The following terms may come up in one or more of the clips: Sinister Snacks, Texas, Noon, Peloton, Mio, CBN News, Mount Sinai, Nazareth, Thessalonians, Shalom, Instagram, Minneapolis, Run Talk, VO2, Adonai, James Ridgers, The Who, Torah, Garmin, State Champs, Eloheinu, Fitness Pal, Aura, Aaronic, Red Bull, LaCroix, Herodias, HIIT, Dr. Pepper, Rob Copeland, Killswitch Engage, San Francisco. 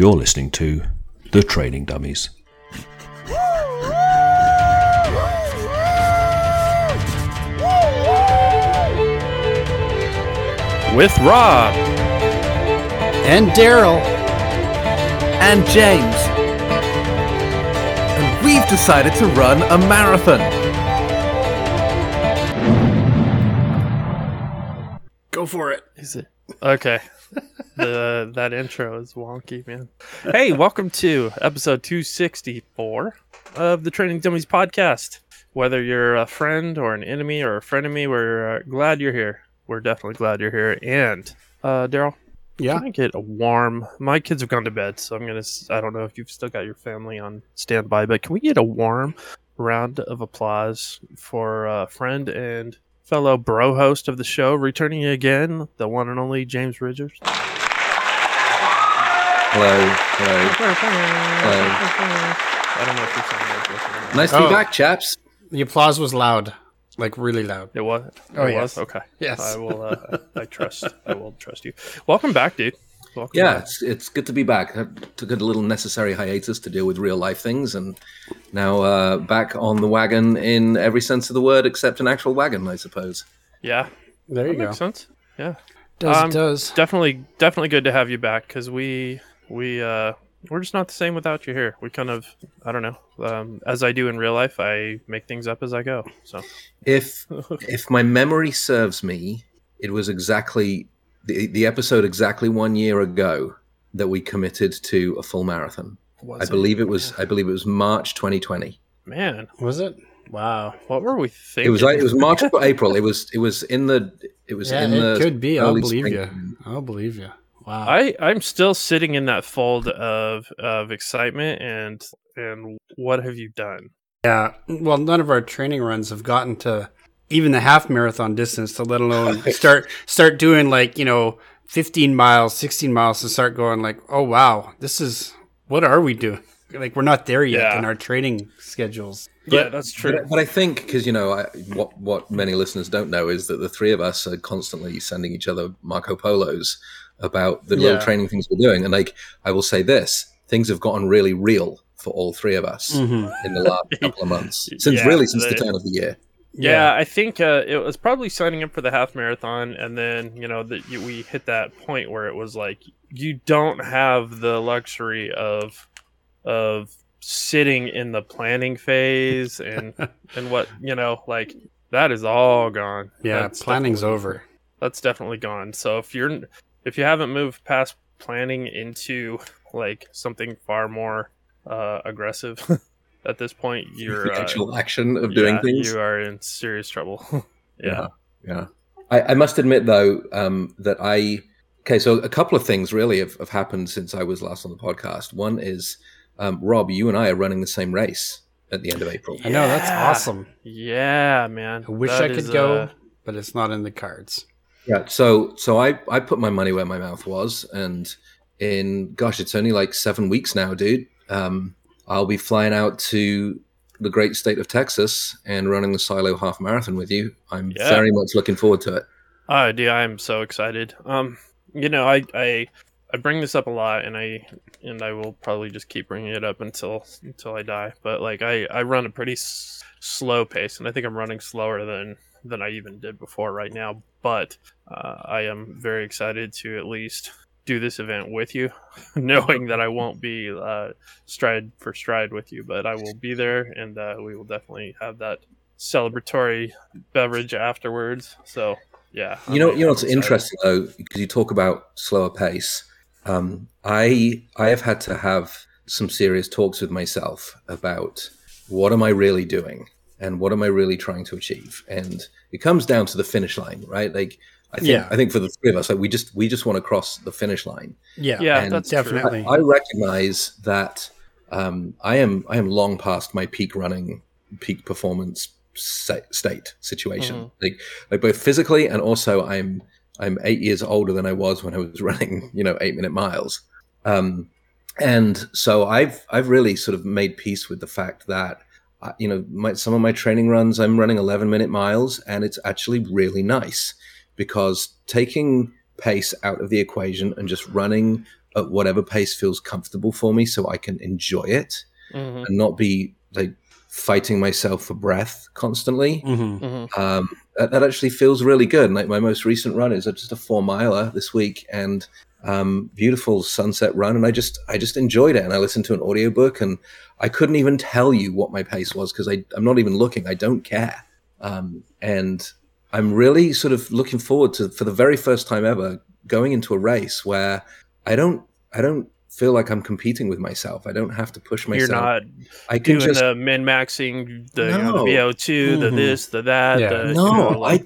You're listening to The Training Dummies. With Rob and Daryl and James, and we've decided to run a marathon. Go for it. Is it okay? That intro is wonky, man. Hey, welcome to episode 264 of the Training Dummies podcast. Whether you're a friend or an enemy or a frenemy, we're glad you're here. We're definitely glad you're here. And Daryl, yeah, can I get a warm? My kids have gone to bed, so I'm gonna. I don't know if you've still got your family on standby, but can we get a warm round of applause for a friend and fellow bro host of the show, returning again, the one and only James Ridgers. Hello. I don't know if you're saying that. Nice to be back, chaps. The applause was loud. Like really loud. It was. Oh, it yes. Was? Okay. Yes. I will. I will trust you. Welcome back, dude. Welcome back. It's good to be back. I took a little necessary hiatus to deal with real life things, and now back on the wagon in every sense of the word, except an actual wagon, I suppose. Yeah. There you go. Makes sense. Yeah. It does. Definitely good to have you back because we're just not the same without you here. We kind of, I don't know, as I do in real life, I make things up as I go. So, if my memory serves me, it was exactly the episode exactly 1 year ago that we committed to a full marathon. I believe it was March 2020. Man, was it? Wow, what were we thinking? It was March or April. It was in the could be. I'll believe you. Wow. I'm still sitting in that fold of excitement and what have you done? Yeah, well, none of our training runs have gotten to even the half marathon distance, to let alone start doing 15 miles, 16 miles, to start going like, oh wow, this is, what are we doing? Like, we're not there yet in our training schedules. Yeah, that's true. But I think, because, what many listeners don't know is that the three of us are constantly sending each other Marco Polos about the little training things we're doing. And I will say this, things have gotten really real for all three of us in the last couple of months, since the turn of the year. Yeah, I think it was probably signing up for the half marathon, and then we hit that point where it was like, you don't have the luxury of sitting in the planning phase and what, that is all gone. Yeah, planning's over. That's definitely gone. So if you haven't moved past planning into something far more aggressive at this point, you're actual action of doing things, you are in serious trouble. Yeah. I must admit though, so a couple of things really have happened since I was last on the podcast. One is, Rob, you and I are running the same race at the end of April. Yeah. I know, that's awesome. Yeah, man. I wish I could go, but it's not in the cards. Yeah, so I put my money where my mouth was, and it's only 7 weeks now, dude. I'll be flying out to the great state of Texas and running the Silo Half Marathon with you. I'm very much looking forward to it. Oh, dude, I am so excited. I bring this up a lot, and I will probably just keep bringing it up until I die. But I run a pretty slow pace, and I think I'm running slower than I even did before right now. But I am very excited to at least do this event with you, knowing that I won't be stride for stride with you, but I will be there, and we will definitely have that celebratory beverage afterwards. So yeah, what's interesting though, because you talk about slower pace. I have had to have some serious talks with myself about what am I really doing. And what am I really trying to achieve? And it comes down to the finish line, right? I think for the three of us, we just want to cross the finish line. Yeah, that's definitely. I recognize that I am long past my peak performance state situation. Mm-hmm. Like both physically, and also I'm 8 years older than I was when I was running 8 minute miles. And so I've really sort of made peace with the fact that. Some of my training runs, I'm running 11-minute miles, and it's actually really nice because taking pace out of the equation and just running at whatever pace feels comfortable for me so I can enjoy it and not be like fighting myself for breath constantly. That actually feels really good. Like my most recent run is just a 4-miler this week, and beautiful sunset run, and I just enjoyed it, and I listened to an audiobook, and I couldn't even tell you what my pace was because I'm not even looking. I don't care. And I'm really sort of looking forward to, for the very first time ever, going into a race where I don't feel like I'm competing with myself. I don't have to push myself. You're not doing the min-maxing, the, the VO2, the this, the that. Yeah. I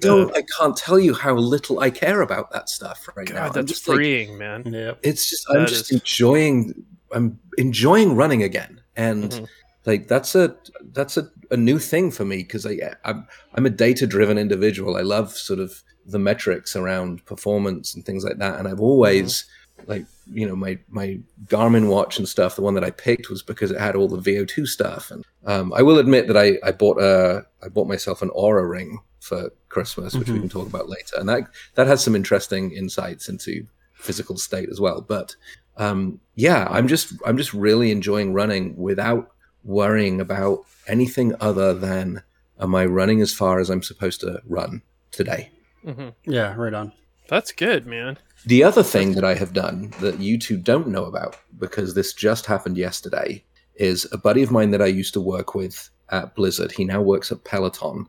can't tell you how little I care about that stuff right now. God, that's freeing, man. Yep. It's just I'm enjoying running again, and that's a new thing for me because I'm a data-driven individual. I love sort of the metrics around performance and things like that, and I've always my Garmin watch and stuff, the one that I picked was because it had all the VO2 stuff. And I will admit that I bought myself an Aura ring for Christmas, which we can talk about later. And that has some interesting insights into physical state as well. But I'm just really enjoying running without worrying about anything other than, am I running as far as I'm supposed to run today? Yeah, right on. That's good, man. The other thing that I have done that you two don't know about, because this just happened yesterday, is a buddy of mine that I used to work with at Blizzard. He now works at Peloton.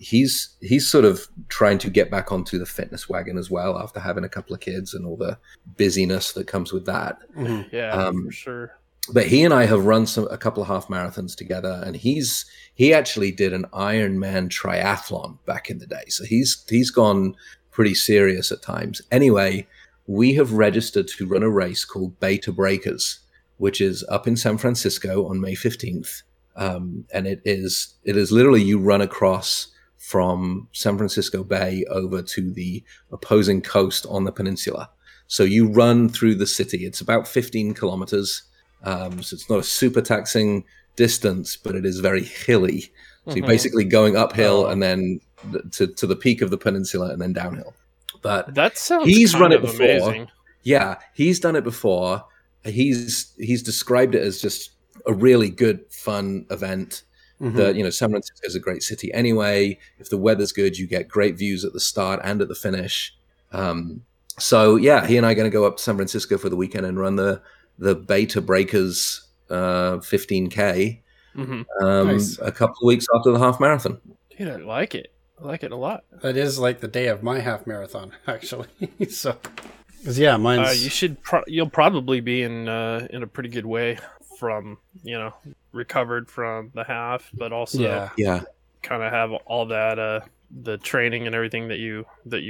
He's sort of trying to get back onto the fitness wagon as well after having a couple of kids and all the busyness that comes with that. For sure. But he and I have run a couple of half marathons together, and he actually did an Ironman triathlon back in the day. So he's gone pretty serious at times. Anyway, we have registered to run a race called Bay to Breakers, which is up in San Francisco on May 15th. And it is literally, you run across from San Francisco Bay over to the opposing coast on the peninsula. So you run through the city. It's about 15 kilometers. So it's not a super taxing distance, but it is very hilly. So you're basically going uphill and then to the peak of the peninsula and then downhill. But that sounds he's kind run of it before. Amazing. Yeah, he's done it before. He's described it as just a really good, fun event. That San Francisco is a great city anyway. If the weather's good, you get great views at the start and at the finish. So yeah, he and I are going to go up to San Francisco for the weekend and run the Bay to Breakers 15K. Nice. A couple of weeks after the half marathon. Dude, I like it. I like it a lot. That is like the day of my half marathon, actually. So, yeah, mine's. You'll probably be in a pretty good way from recovered from the half, but also kind of have all that the training and everything that you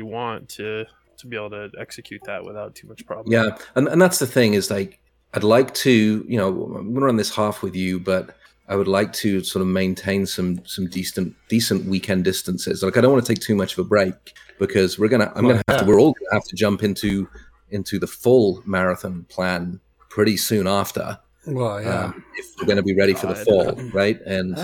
want to be able to execute that without too much problem. Yeah, and that's the thing is like I'd like to I'm gonna run this half with you, but I would like to sort of maintain some decent weekend distances. Like I don't want to take too much of a break because we're all gonna have to jump into the full marathon plan pretty soon after. Well, yeah, if we're going to be ready for the fall, right? And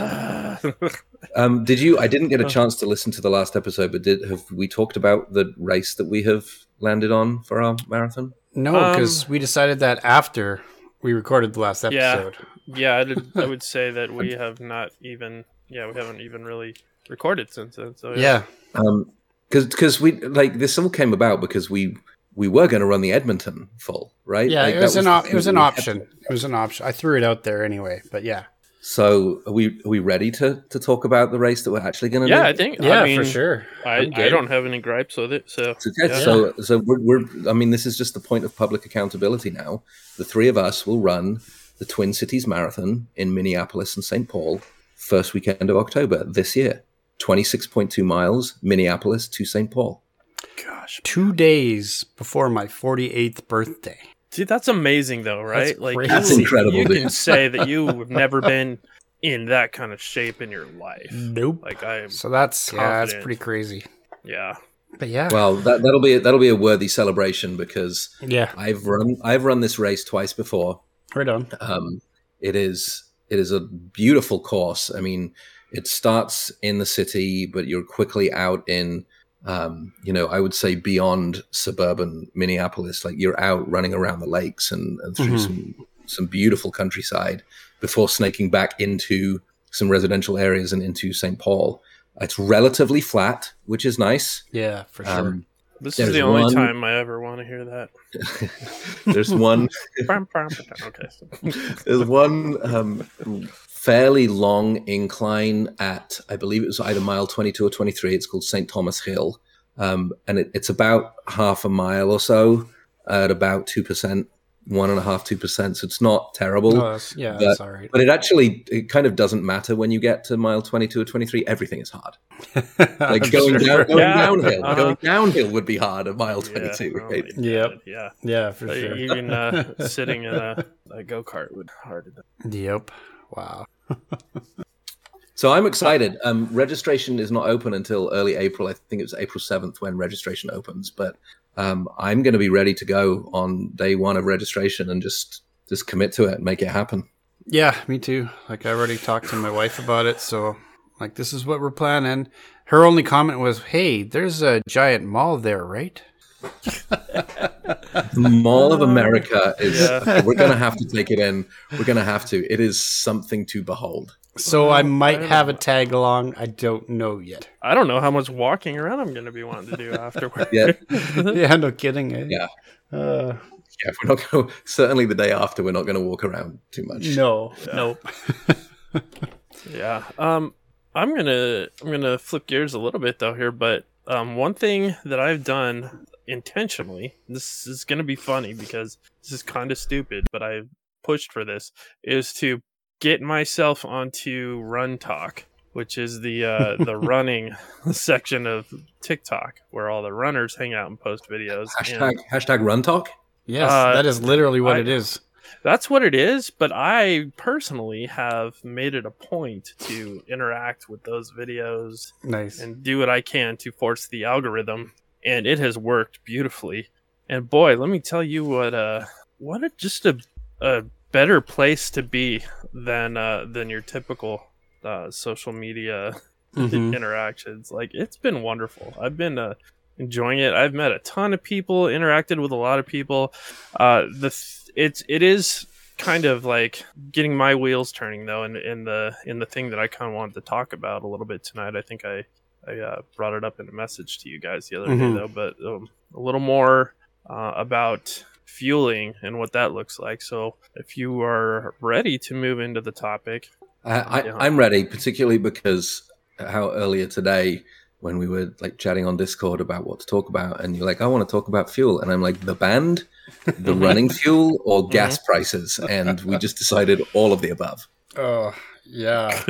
I didn't get a chance to listen to the last episode, but have we talked about the race that we have landed on for our marathon? No, because we decided that after we recorded the last episode. Yeah, I would say that we have not even. Yeah, we haven't even really recorded since then. So yeah, because we this all came about because we were going to run the Edmonton full, right? Yeah, It was an option. I threw it out there anyway, but yeah. So are we ready to talk about the race that we're actually going to do? Yeah, I think. Yeah, for sure. I don't have any gripes with it. So it's okay. Yeah. So we're. I mean, this is just the point of public accountability now. The three of us will run the Twin Cities Marathon in Minneapolis and St. Paul, first weekend of October this year. 26.2 miles, Minneapolis to St. Paul. Gosh. 2 days before my 48th birthday. Dude, that's amazing though, right? That's like, that's incredible. You can say that you have never been in that kind of shape in your life. Nope. Like that's pretty crazy. Yeah. But yeah. Well, that'll be a worthy celebration because I've run this race twice before. Right on. It is a beautiful course. I mean, it starts in the city, but you're quickly out in you know, I would say beyond suburban Minneapolis, like you're out running around the lakes and through some beautiful countryside before snaking back into some residential areas and into Saint Paul. It's relatively flat, which is nice. Yeah, for sure. This is the only time I ever want to hear that. There's one. Okay. There's one fairly long incline at, I believe it was either mile 22 or 23. It's called St. Thomas Hill, and it's about half a mile or so at about 2%, 1.5-2%. So it's not terrible. Oh, that's all right. But it kind of doesn't matter when you get to mile 22 or 23. Everything is hard. Like going downhill. Going downhill would be hard at mile 22. Yeah, right? Yeah, for sure. Even sitting in a go-kart would be harder. Yep. Wow. So I'm excited. Registration is not open until early April. I think it was April 7th when registration opens, but I'm going to be ready to go on day one of registration and just commit to it and make it happen. Yeah, me too. Like I already talked to my wife about it. So like, this is what we're planning. Her only comment was, hey, there's a giant mall there, right? The Mall of America is we're going to have to take it in. We're going to have to. It is something to behold. So I might have a tag along. I don't know yet. I don't know how much walking around I'm going to be wanting to do afterwards. Yeah, no kidding. Eh? Yeah. We're not going. Certainly the day after, we're not going to walk around too much. No. Yeah. Nope. Yeah. I'm gonna flip gears a little bit though here, but one thing that I've done intentionally, this is going to be funny because this is kind of stupid, but I pushed for this, is to get myself onto Run Talk, which is the running section of TikTok where all the runners hang out and post videos. Hashtag Run Talk? Yes, that is literally what it is. That's what it is, but I personally have made it a point to interact with those videos. Nice. And do what I can to force the algorithm, and it has worked beautifully. And boy, let me tell you what a better place to be than your typical social media interactions. Like, it's been wonderful. I've been enjoying it. I've met a ton of people, interacted with a lot of people. It is kind of like getting my wheels turning though, in the thing that I kind of wanted to talk about a little bit tonight. I think I brought it up in a message to you guys the other day though, but a little more about fueling and what that looks like. So if you are ready to move into the topic, I'm ready, particularly because how earlier today when we were like chatting on Discord about what to talk about, and you're like, I want to talk about fuel, and I'm like, the band, the running fuel, or gas prices, and we just decided all of the above. Oh yeah.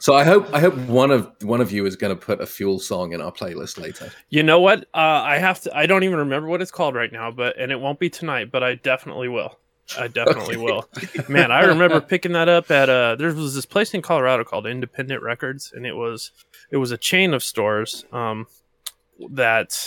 So I hope one of you is going to put a fuel song in our playlist later. You know what? I don't even remember what it's called right now, and it won't be tonight, but I definitely will. I definitely will. Man, I remember picking that up at there was this place in Colorado called Independent Records, and it was a chain of stores that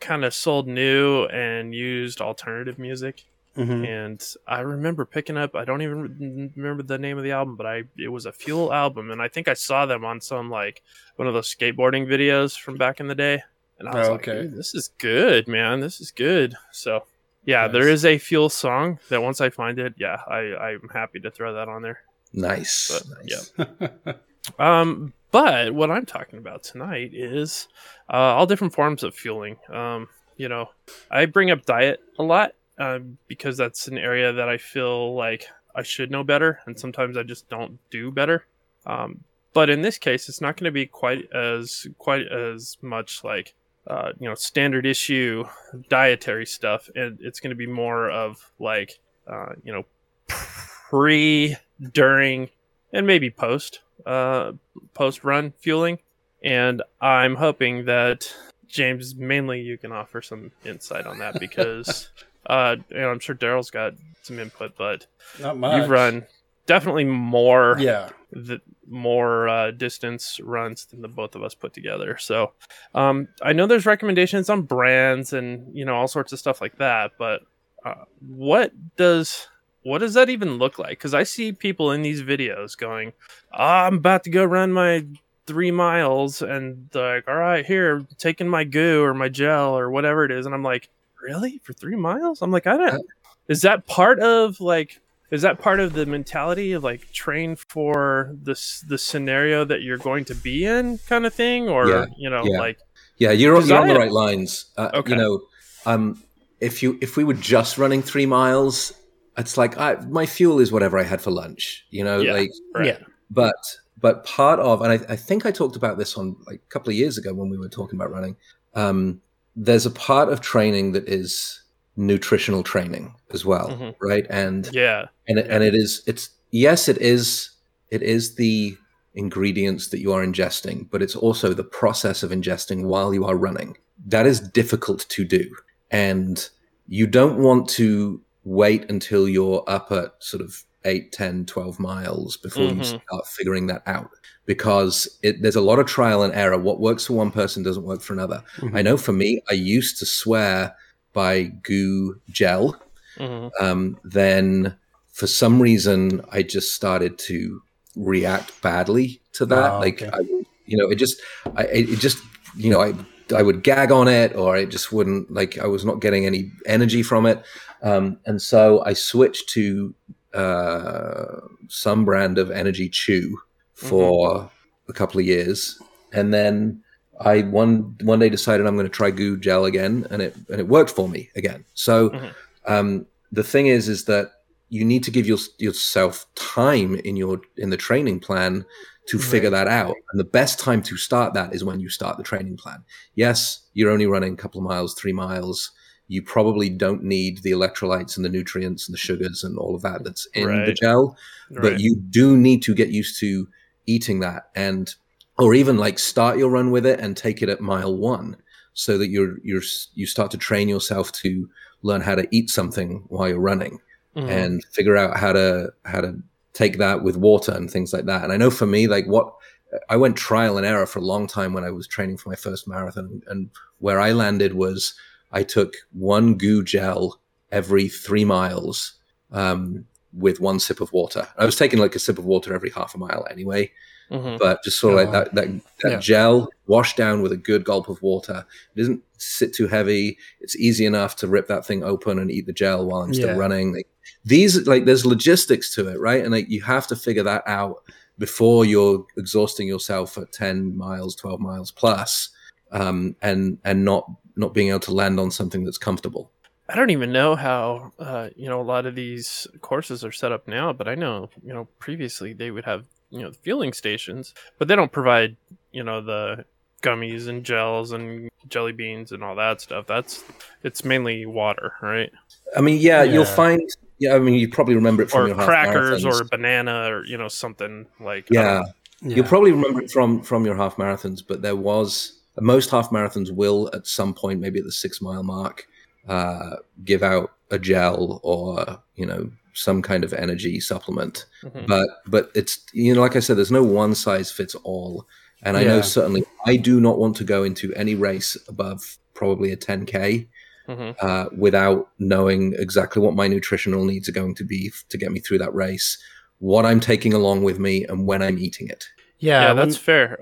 kind of sold new and used alternative music. And I remember picking up, I don't even remember the name of the album, but it was a Fuel album, and I think I saw them on some like one of those skateboarding videos from back in the day, and I was like, dude, this is good, man. This is good. So yeah, nice. There is a Fuel song that once I find it, I'm happy to throw that on there. Nice. But, yeah. But what I'm talking about tonight is all different forms of fueling. You know, I bring up diet a lot because that's an area that I feel like I should know better, and sometimes I just don't do better. But in this case, it's not going to be quite as much like, standard issue dietary stuff, and it's going to be more of like, pre, during, and maybe post run fueling. And I'm hoping that James, mainly you can offer some insight on that because, I'm sure Daryl's got some input, but not much. You've run definitely more. Yeah. More distance runs than the both of us put together. So I know there's recommendations on brands and, all sorts of stuff like that, but what does that even look like? Because I see people in these videos going, I'm about to go run my 3 miles and like, all right, here, taking my goo or my gel or whatever it is. And I'm like, really? For 3 miles? I'm like, I don't. Is that part of like, is that part of the mentality of like train for this, the scenario that you're going to be in kind of thing? Or, you know, like, you're on the right lines. Okay. You know, if we were just running 3 miles, it's like my fuel is whatever I had for lunch, you know, but part of, and I think I talked about this on like a couple of years ago when we were talking about running, there's a part of training that is nutritional training as well. Mm-hmm. Right. And it is the ingredients that you are ingesting, but it's also the process of ingesting while you are running. That is difficult to do. And you don't want to wait until you're up at sort of 8, 10, 12 miles before you start figuring that out, because there's a lot of trial and error. What works for one person doesn't work for another. Mm-hmm. I know for me, I used to swear by goo gel. Mm-hmm. Then for some reason, I just started to react badly to that. Oh, like, okay. I would gag on it, or it just wouldn't, like I was not getting any energy from it. And so I switched to some brand of energy chew for a couple of years. And then I one day decided I'm going to try goo gel again, and it worked for me again. So the thing is that you need to give yourself time in the training plan to figure that out. And the best time to start that is when you start the training plan. Yes, you're only running a couple of miles, 3 miles. You probably don't need the electrolytes and the nutrients and the sugars and all of that that's in the gel, but you do need to get used to eating that, and, or even like start your run with it and take it at mile 1 so that you start to train yourself to learn how to eat something while you're running and figure out how to take that with water and things like that. And I know for me, like I went trial and error for a long time when I was training for my first marathon, and where I landed was I took one goo gel every 3 miles with one sip of water. I was taking like a sip of water every half a mile anyway, but just sort of like that gel washed down with a good gulp of water. It doesn't sit too heavy. It's easy enough to rip that thing open and eat the gel while I'm still running. Like, there's logistics to it, right? And like you have to figure that out before you're exhausting yourself at 10 miles, 12 miles plus, and not being able to land on something that's comfortable. I don't even know how a lot of these courses are set up now, but I know, previously they would have, fueling stations, but they don't provide, the gummies and gels and jelly beans and all that stuff. It's mainly water, right? I mean, you'll find. Yeah, I mean, you probably remember it from your crackers or a banana or something like. Yeah, you'll probably remember it from your half marathons. But there was most half marathons will at some point, maybe at the 6 mile mark, give out a gel or some kind of energy supplement. Mm-hmm. But it's like I said, there's no one size fits all. And I know certainly I do not want to go into any race above probably a 10K without knowing exactly what my nutritional needs are going to be to get me through that race, what I'm taking along with me, and when I'm eating it. Yeah, that's fair.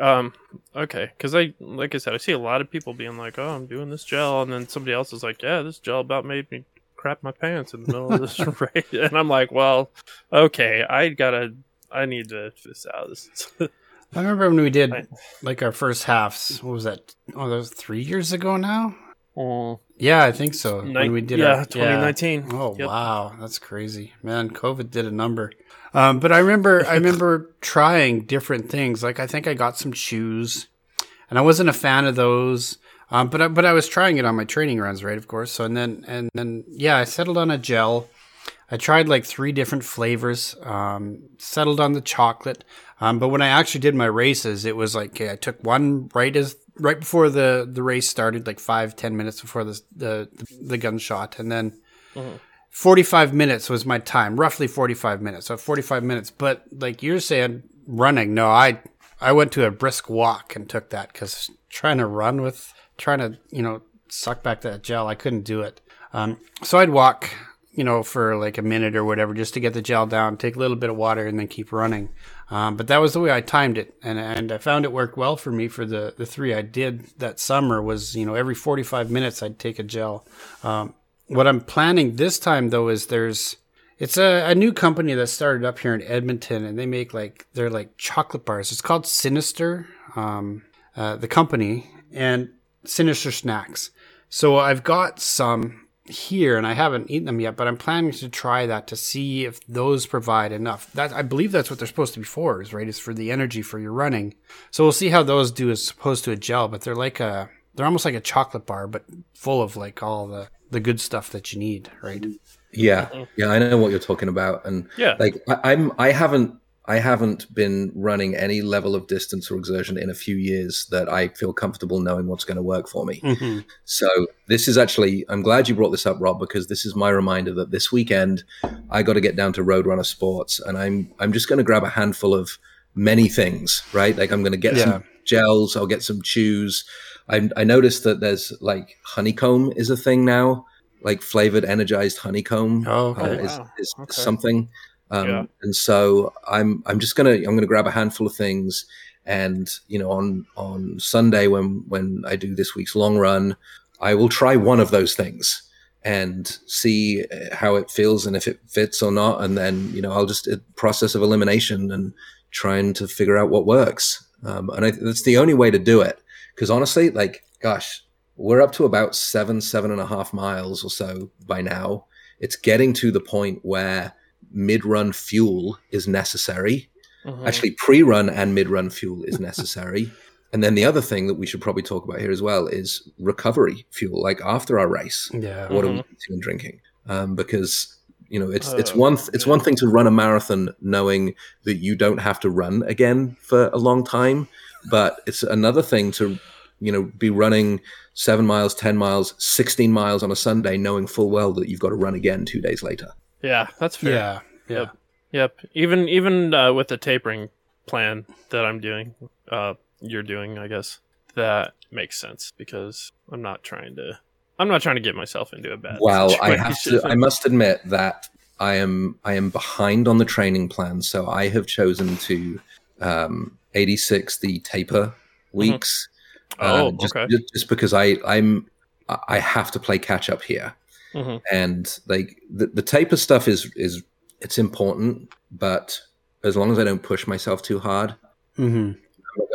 Okay, because I see a lot of people being like, oh, I'm doing this gel. And then somebody else is like, yeah, this gel about made me crap my pants in the middle of this race. And I'm like, well, okay, I need to figure this out. I remember when we did like our first halves. What was that? Oh, that was 3 years ago now. Yeah, I think so. When we did 2019. Yeah. Oh, wow, that's crazy, man. COVID did a number. But I remember trying different things. Like I think I got some shoes, and I wasn't a fan of those. But I was trying it on my training runs, right? Of course. So and then I settled on a gel. I tried like 3 different flavors, settled on the chocolate. But when I actually did my races, it was like, okay, I took one right before the race started, like 5-10 minutes before the gunshot. And then 45 minutes was my time, roughly 45 minutes. So 45 minutes. But like you're saying, running. No, I went to a brisk walk and took that because trying to suck back that gel, I couldn't do it. So I'd walk you know, for like a minute or whatever, just to get the gel down, take a little bit of water, and then keep running. But that was the way I timed it. And I found it worked well for me for the three I did that summer was, you know, every 45 minutes I'd take a gel. What I'm planning this time, though, is it's a new company that started up here in Edmonton, and they make they're chocolate bars. It's called Sinister, the company, and Sinister Snacks. So I've got some here, and I haven't eaten them yet, but I'm planning to try that to see if those provide enough. That I believe that's what they're supposed to be for, is right? It's for the energy for your running. So we'll see how those do as opposed to a gel, but they're almost like a chocolate bar, but full of like all the good stuff that you need, right? Yeah, yeah, I know what you're talking about, and yeah, like I haven't been running any level of distance or exertion in a few years that I feel comfortable knowing what's going to work for me. Mm-hmm. So this is actually, I'm glad you brought this up, Rob, because this is my reminder that this weekend I got to get down to Roadrunner Sports, and I'm just going to grab a handful of many things, right? Like I'm going to get some gels, I'll get some chews. I noticed that there's like honeycomb is a thing now, like flavored energized honeycomb is something. And so I'm just gonna grab a handful of things, and you know, on Sunday when I do this week's long run, I will try one of those things and see how it feels and if it fits or not, and then you know I'll just process of elimination and trying to figure out what works. And that's the only way to do it, because honestly, like gosh, we're up to about 7.5 miles or so by now. It's getting to the point where mid-run fuel is necessary. Mm-hmm. Actually, pre-run and mid-run fuel is necessary. And then the other thing that we should probably talk about here as well is recovery fuel, like after our race. Yeah. What are we eating and drinking? Because you know, it's one thing to run a marathon knowing that you don't have to run again for a long time, but it's another thing to, you know, be running 7 miles, 10 miles, 16 miles on a Sunday, knowing full well that you've got to run again 2 days later. Yeah, that's fair. Yeah, yeah. Yep. Even with the tapering plan that I'm doing, you're doing, I guess, that makes sense, because I'm not trying to get myself into a bad situation. I must admit that I am behind on the training plan, so I have chosen to 86 the taper weeks. Mm-hmm. Just because I have to play catch up here. Mm-hmm. And like the taper stuff is it's important, but as long as I don't push myself too hard, mm-hmm.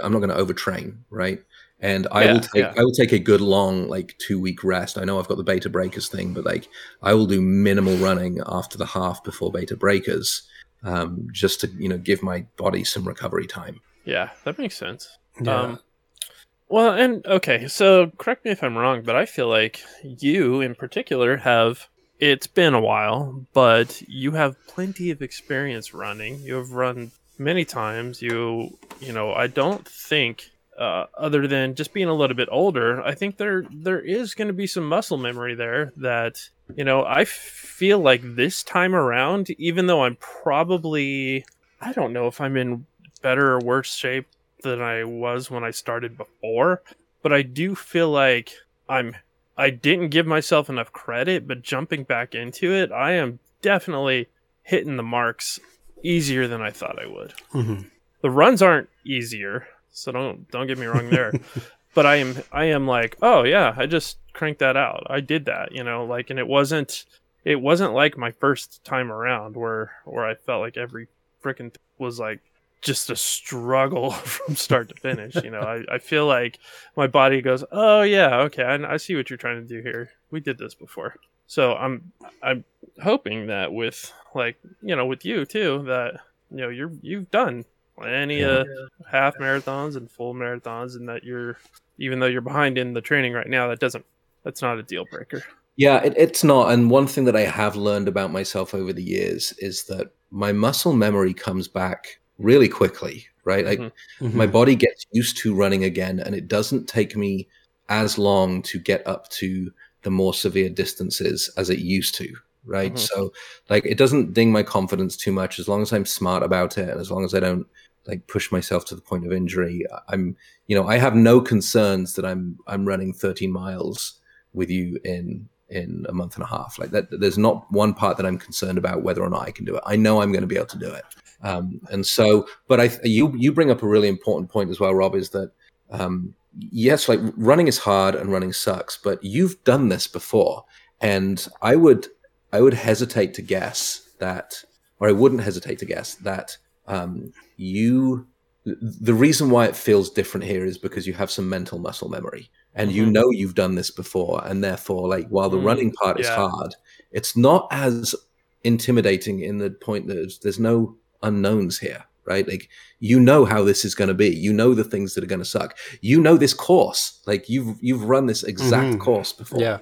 I'm not going to overtrain, right? And I will take a good long like 2-week rest. I know I've got the Bay to Breakers thing, but like I will do minimal running after the half before Bay to Breakers, just to you know give my body some recovery time. Yeah, that makes sense. Yeah. Well, and okay, so correct me if I'm wrong, but I feel like you in particular it's been a while, but you have plenty of experience running. You have run many times. You know, I don't think, other than just being a little bit older, I think there is going to be some muscle memory there that, you know, I feel like this time around, even though I'm probably, I don't know if I'm in better or worse shape than I was when I started before, but I do feel like I didn't give myself enough credit, but jumping back into it, I am definitely hitting the marks easier than I thought I would. Mm-hmm. The runs aren't easier, so don't get me wrong there. But I am like, oh yeah, I just cranked that out. I did that, you know, like, and it wasn't like my first time around where I felt like every freaking was like just a struggle from start to finish. You know, I feel like my body goes, oh yeah, okay, I see what you're trying to do here. We did this before. So I'm hoping that with like, you know, with you too, that, you know, you've done plenty of half marathons and full marathons, and that even though you're behind in the training right now, that's not a deal breaker. Yeah, it's not. And one thing that I have learned about myself over the years is that my muscle memory comes back really quickly, right? Like mm-hmm. my body gets used to running again, and it doesn't take me as long to get up to the more severe distances as it used to, right? Mm-hmm. So like it doesn't ding my confidence too much, as long as I'm smart about it and as long as I don't like push myself to the point of injury. I'm, you know, I have no concerns that I'm running 13 miles with you in in a month and a half. Like that, there's not one part that I'm concerned about whether or not I can do it. I know I'm going to be able to do it. And so, but you bring up a really important point as well, Rob, is that, yes, like running is hard and running sucks, but you've done this before. And I would hesitate to guess that, or I wouldn't hesitate to guess that, the reason why it feels different here is because you have some mental muscle memory and mm-hmm. you know, you've done this before. And therefore, like, while the running part is hard, it's not as intimidating in the point that there's no unknowns here, right? Like, you know how this is going to be, you know, the things that are going to suck, you know, this course, like you've run this exact course before. Yeah.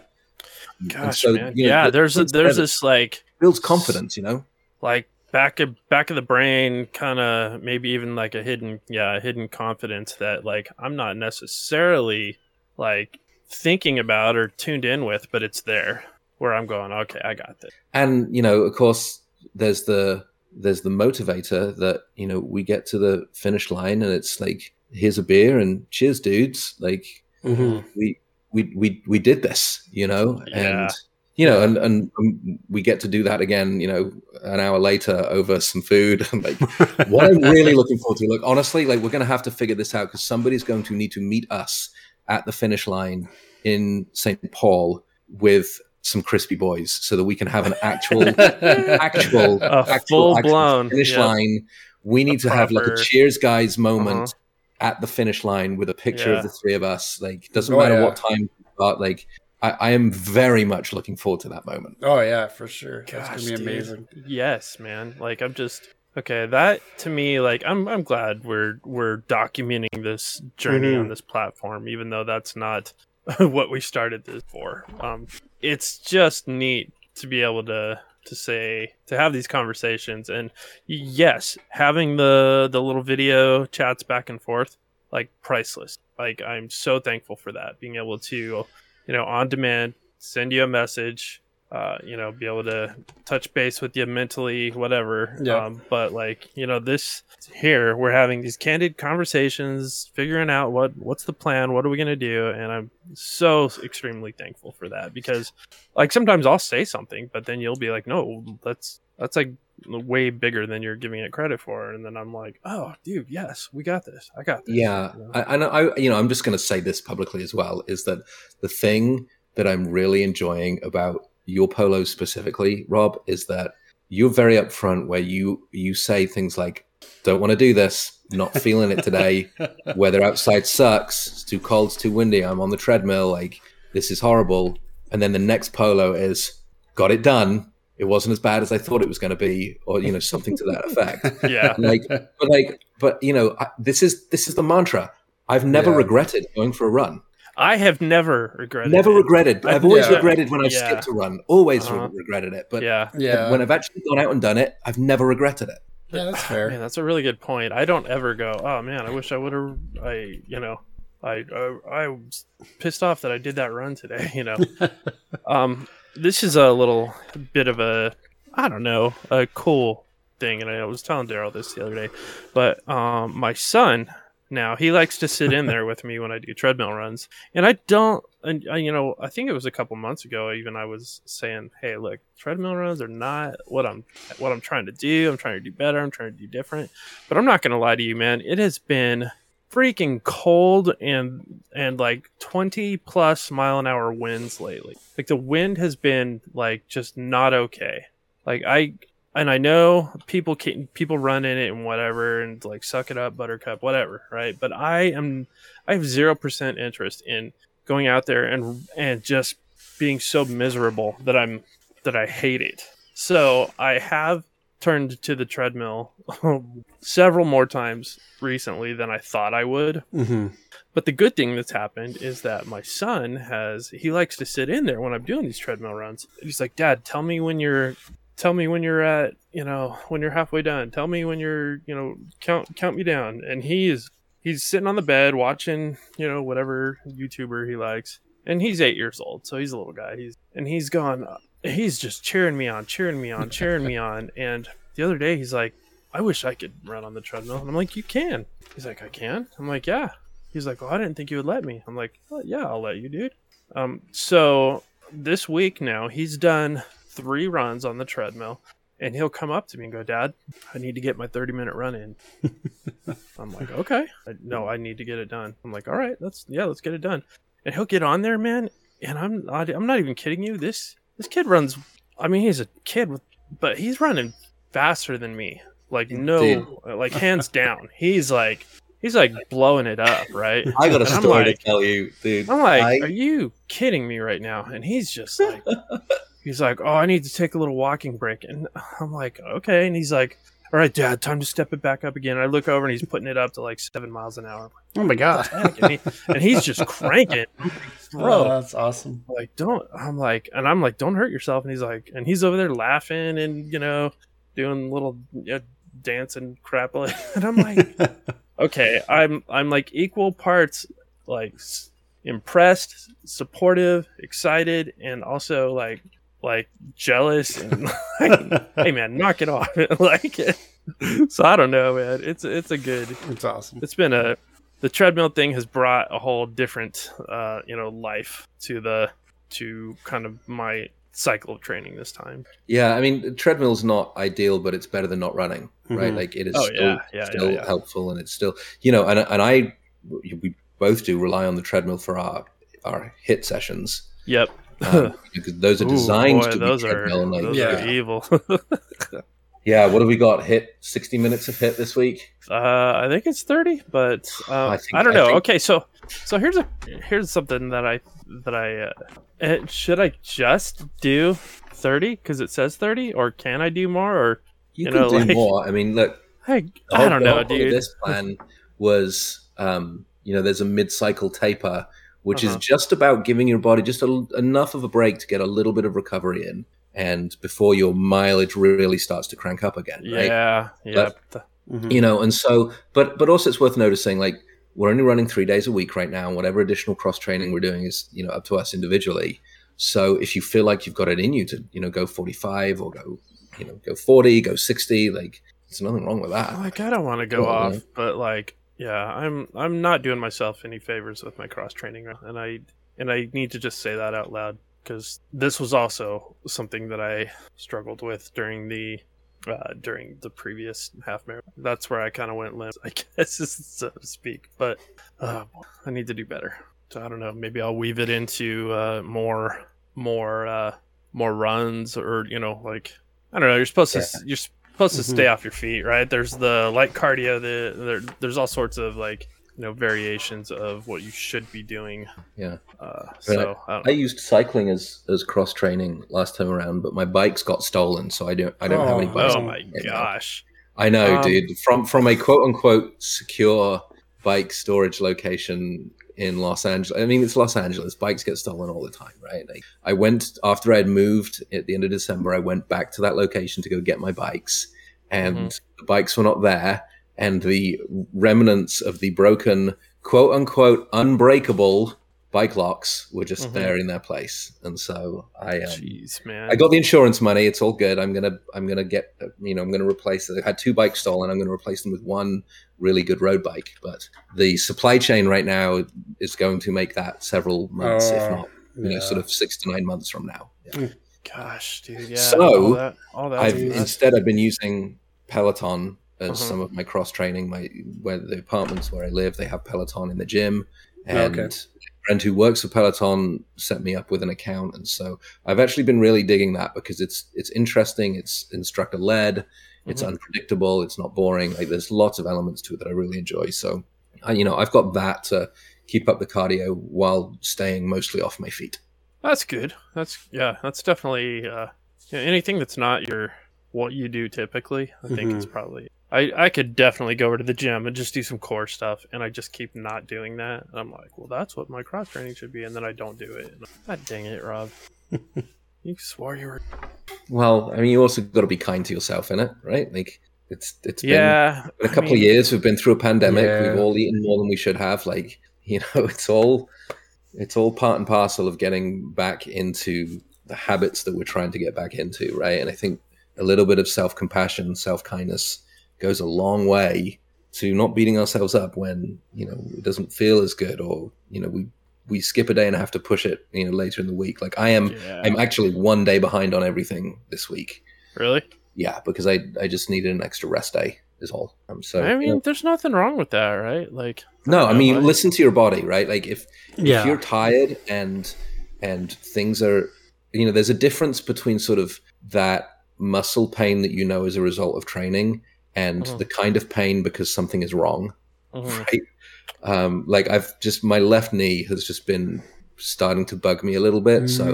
Gosh, so, man. You know, there's this like builds confidence, you know, like back of the brain, kind of maybe even like a hidden confidence that like I'm not necessarily like thinking about or tuned in with, but it's there where I'm going, okay, I got this. And you know, of course, there's the motivator that, you know, we get to the finish line and it's like, here's a beer and cheers, dudes. Like we did this, you know, and you know, and we get to do that again, you know, an hour later over some food. And like, what I'm really looking forward to, look, honestly, like we're going to have to figure this out because somebody's going to need to meet us at the finish line in Saint Paul with some crispy boys, so that we can have an actual full-blown finish line. We need to have like a cheers, guys, moment at the finish line with a picture of the three of us. Like, doesn't matter what time we start. Like, I am very much looking forward to that moment. Oh yeah, for sure. Gosh, that's gonna be amazing. Dude. Yes, man. Like, I'm just okay. That to me, like, I'm glad we're documenting this journey on this platform, even though that's not what we started this for. It's just neat to be able to have these conversations, and yes, having the little video chats back and forth, like, priceless. Like, I'm so thankful for that, being able to, you know, on demand, send you a message, you know, be able to touch base with you mentally, whatever. Yeah. But like, you know, this here, we're having these candid conversations, figuring out what's the plan, what are we going to do? And I'm so extremely thankful for that, because like sometimes I'll say something, but then you'll be like, no, that's like way bigger than you're giving it credit for. And then I'm like, oh dude, yes, we got this. I got this. Yeah. You know? And I, you know, I'm just going to say this publicly as well, is that the thing that I'm really enjoying about your polo specifically, Rob, is that you're very upfront where you say things like, don't want to do this, not feeling it today, weather outside sucks, it's too cold, it's too windy, I'm on the treadmill, like this is horrible. And then the next polo is, got it done, it wasn't as bad as I thought it was going to be, or you know, something to that effect. Yeah. But you know, this is the mantra. I've never regretted going for a run. I have never regretted. Never regretted. I've always regretted when I've skipped a run. Always regretted it. But when I've actually gone out and done it, I've never regretted it. Yeah, that's fair. Man, that's a really good point. I don't ever go, oh man, I wish I would have. I was pissed off that I did that run today. You know, this is a little bit of a, I don't know, a cool thing. And I was telling Daryl this the other day, but my son. Now he likes to sit in there with me when I do treadmill runs, and I don't. And you know, I think it was a couple months ago. Even I was saying, "Hey, look, treadmill runs are not what I'm trying to do. I'm trying to do better. I'm trying to do different." But I'm not going to lie to you, man. It has been freaking cold and like 20 plus mile an hour winds lately. Like the wind has been like just not okay. Like I know people run in it and whatever, and like suck it up, buttercup, whatever, right? But I have 0% interest in going out there and just being so miserable that I hate it. So I have turned to the treadmill several more times recently than I thought I would. Mm-hmm. But the good thing that's happened is that my son he likes to sit in there when I'm doing these treadmill runs. He's like, Dad, tell me when you're at, you know, when you're halfway done. Tell me when you're, you know, count me down. And he's sitting on the bed watching, you know, whatever YouTuber he likes. And he's 8 years old, so he's a little guy. He's gone. He's just cheering me on. And the other day he's like, I wish I could run on the treadmill. And I'm like, you can. He's like, I can? I'm like, yeah. He's like, well, I didn't think you would let me. I'm like, well, yeah, I'll let you, dude. So this week now, he's done 3 runs on the treadmill, and he'll come up to me and go, "Dad, I need to get my 30-minute run in." I'm like, "Okay." No, I need to get it done. I'm like, "All right, let's get it done." And he'll get on there, man. And I'm not even kidding you. This kid runs. I mean, he's a kid, but he's running faster than me. Like, no, dude. Like, hands down. He's like blowing it up, right? I got a story to tell you, dude. I'm like, are you kidding me right now? And he's just like, he's like, "Oh, I need to take a little walking break." And I'm like, "Okay." And he's like, "All right, Dad, time to step it back up again." And I look over and he's putting it up to like 7 miles an hour. Oh my God. And he's just cranking. Bro, oh, that's awesome. Like, I'm like, "Don't hurt yourself." And he's like, and he's over there laughing and, you know, doing little dance and crap. And I'm like, okay, I'm like equal parts, like impressed, supportive, excited, and also like jealous and like, hey man, knock it off. Like, so I don't know, man. It's awesome. It's been the treadmill thing has brought a whole different, life to kind of my cycle of training this time. Yeah. I mean, treadmill's not ideal, but it's better than not running, mm-hmm. right? Like it is still helpful, and it's still, you know, and we both do rely on the treadmill for our HIIT sessions. Yep. Because those are designed to be treadmill. Those are evil. Yeah, what have we got? HIIT, 60 minutes of HIIT this week? I think it's 30, but I don't know. Okay, so here's something that I should I just do 30 because it says 30, or can I do more? Or you can do more. I mean, look, I don't know, dude. This plan was, there's a mid-cycle taper, which is just about giving your body just enough of a break to get a little bit of recovery in, and before your mileage really starts to crank up again, right? Yeah, yeah. Mm-hmm. And so, but also it's worth noticing, like, we're only running 3 days a week right now, and whatever additional cross-training we're doing is, up to us individually. So if you feel like you've got it in you to, go 45 or go, go 40, go 60, like, there's nothing wrong with that. Like, I don't want to go off, but, like, yeah, I'm not doing myself any favors with my cross-training, and I need to just say that out loud. Because this was also something that I struggled with during the previous half marathon. That's where I kind of went limp, I guess, so to speak. But I need to do better. So I don't know. Maybe I'll weave it into more runs, or I don't know. You're supposed to mm-hmm. stay off your feet, right? There's the light cardio. There's all sorts of variations of what you should be doing. Yeah. I used cycling as cross training last time around, but my bikes got stolen, so I don't have any bikes. Oh my gosh! Now. I know, dude. From a quote unquote secure bike storage location in Los Angeles. I mean, it's Los Angeles. Bikes get stolen all the time, right? Like, I went after I had moved at the end of December. I went back to that location to go get my bikes, and the bikes were not there. And the remnants of the broken, quote unquote, unbreakable bike locks were just there in their place. And so jeez, man. I got the insurance money. It's all good. I'm gonna get, I'm gonna replace it. I had 2 bikes stolen. I'm gonna replace them with one really good road bike. But the supply chain right now is going to make that several months, if not, sort of 6 to 9 months from now. Yeah. Gosh, dude. Yeah. So all that I've been using Peloton as some of my cross training, where the apartments where I live, they have Peloton in the gym, and a friend who works for Peloton set me up with an account, and so I've actually been really digging that because it's interesting, it's instructor led, it's unpredictable, it's not boring. Like, there's lots of elements to it that I really enjoy. So, I've got that to keep up the cardio while staying mostly off my feet. That's good. That's definitely anything that's not what you do typically. I think it's probably. I could definitely go over to the gym and just do some core stuff, and I just keep not doing that. And I'm like, well, that's what my cross training should be, and then I don't do it. God dang it, Rob. You swore you were... Well, I mean, you also got to be kind to yourself in it, right? Like, it's been a couple of years. We've been through a pandemic. Yeah. We've all eaten more than we should have. Like, it's all part and parcel of getting back into the habits that we're trying to get back into, right? And I think a little bit of self-compassion, self-kindness goes a long way to not beating ourselves up when it doesn't feel as good, or we we skip a day and I have to push it, you know, later in the week. Like I am, I'm actually one day behind on everything this week. Really? Yeah, because I just needed an extra rest day is all. I mean, you know, there's nothing wrong with that, right? Like, no, I mean, listen to your body, right? Like if you're tired and things are, you know, there's a difference between sort of that muscle pain that you know is a result of training and the kind of pain because something is wrong, right? Like I've just, my left knee has just been starting to bug me a little bit. So I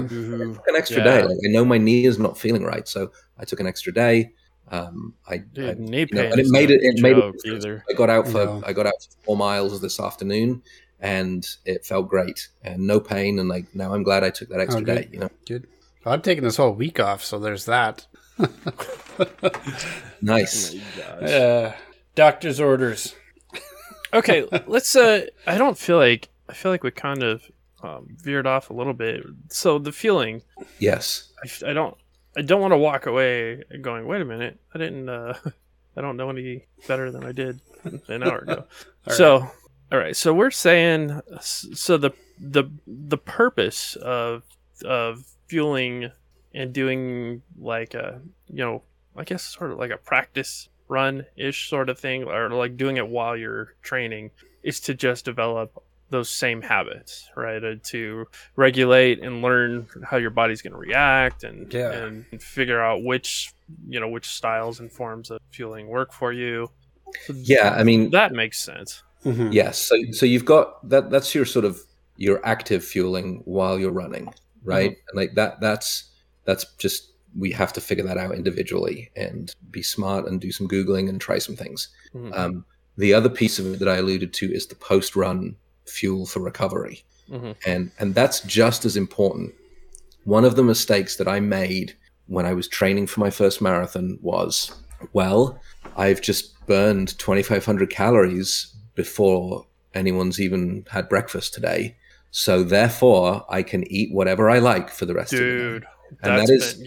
took an extra day. Like I know my knee is not feeling right. So I took an extra day. And it made it. I got out for 4 miles this afternoon and it felt great and no pain. And like, now I'm glad I took that extra day, you know? Good. Well, I'm taking this whole week off. So there's that. Nice. Doctor's orders. Okay, let's. I feel like we kind of veered off a little bit. So the feeling. Yes. I don't want to walk away going, wait a minute, I didn't. I don't know any better than I did an hour ago. All right. So we're saying. So the purpose of fueling and doing like a, you know, I guess sort of like a practice run-ish sort of thing, or like doing it while you're training, is to just develop those same habits, right? To regulate and learn how your body's going to react and figure out which styles and forms of fueling work for you. Yeah, I mean, that makes sense. Mm-hmm. Yes. Yeah, so you've got that. That's your sort of your active fueling while you're running, right? Mm-hmm. And like that. That's just. We have to figure that out individually and be smart and do some Googling and try some things. Mm-hmm. The other piece of it that I alluded to is the post-run fuel for recovery. Mm-hmm. And that's just as important. One of the mistakes that I made when I was training for my first marathon was, well, I've just burned 2,500 calories before anyone's even had breakfast today. So therefore I can eat whatever I like for the rest of the day. And that is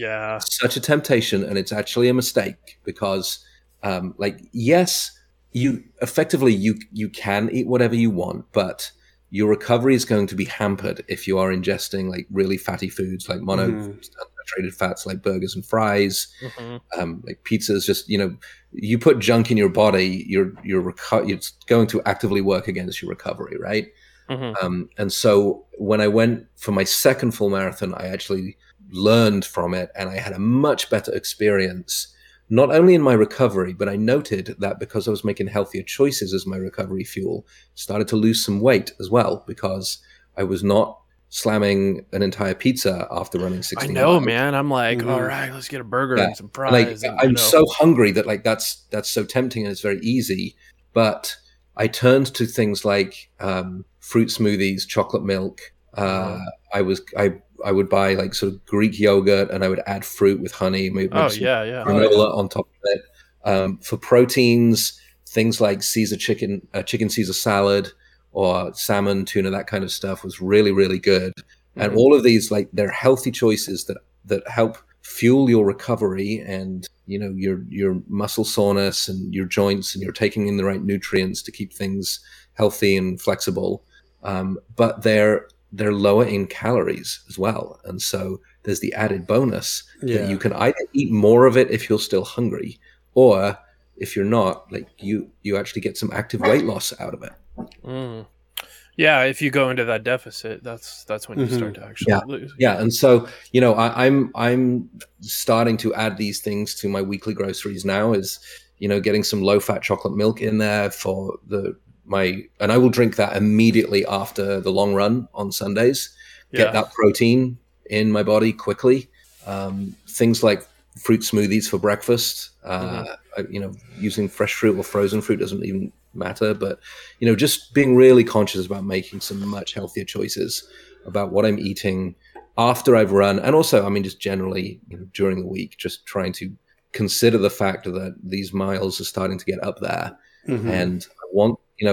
such a temptation, and it's actually a mistake because, yes, you effectively you can eat whatever you want, but your recovery is going to be hampered if you are ingesting like really fatty foods, like monounsaturated fats, like burgers and fries, like pizzas. Just, you know, you put junk in your body, it's going to actively work against your recovery, right? Mm-hmm. And so when I went for my second full marathon, I actually learned from it and I had a much better experience, not only in my recovery, but I noted that because I was making healthier choices as my recovery fuel, started to lose some weight as well because I was not slamming an entire pizza after running 16 miles. I know, man. I'm like, all right, let's get a burger and some fries. I'm so hungry that like that's so tempting and it's very easy. But I turned to things like fruit smoothies, chocolate milk. I would buy like sort of Greek yogurt and I would add fruit with honey, maybe granola on top of it. For proteins, things like chicken Caesar salad or salmon, tuna, that kind of stuff was really, really good. Mm-hmm. And all of these, like, they're healthy choices that help fuel your recovery and, you know, your muscle soreness and your joints, and you're taking in the right nutrients to keep things healthy and flexible. But they're lower in calories as well. And so there's the added bonus that you can either eat more of it if you're still hungry, or if you're not, like you actually get some active weight loss out of it. Mm. Yeah. If you go into that deficit, that's when you start to actually lose. Yeah. And so, you know, I'm starting to add these things to my weekly groceries now, is, you know, getting some low fat chocolate milk in there for and I will drink that immediately after the long run on Sundays, get that protein in my body quickly. Things like fruit smoothies for breakfast, you know, using fresh fruit or frozen fruit doesn't even matter, but, you know, just being really conscious about making some much healthier choices about what I'm eating after I've run. And also, I mean, just generally, you know, during the week, just trying to consider the fact that these miles are starting to get up there and I want, you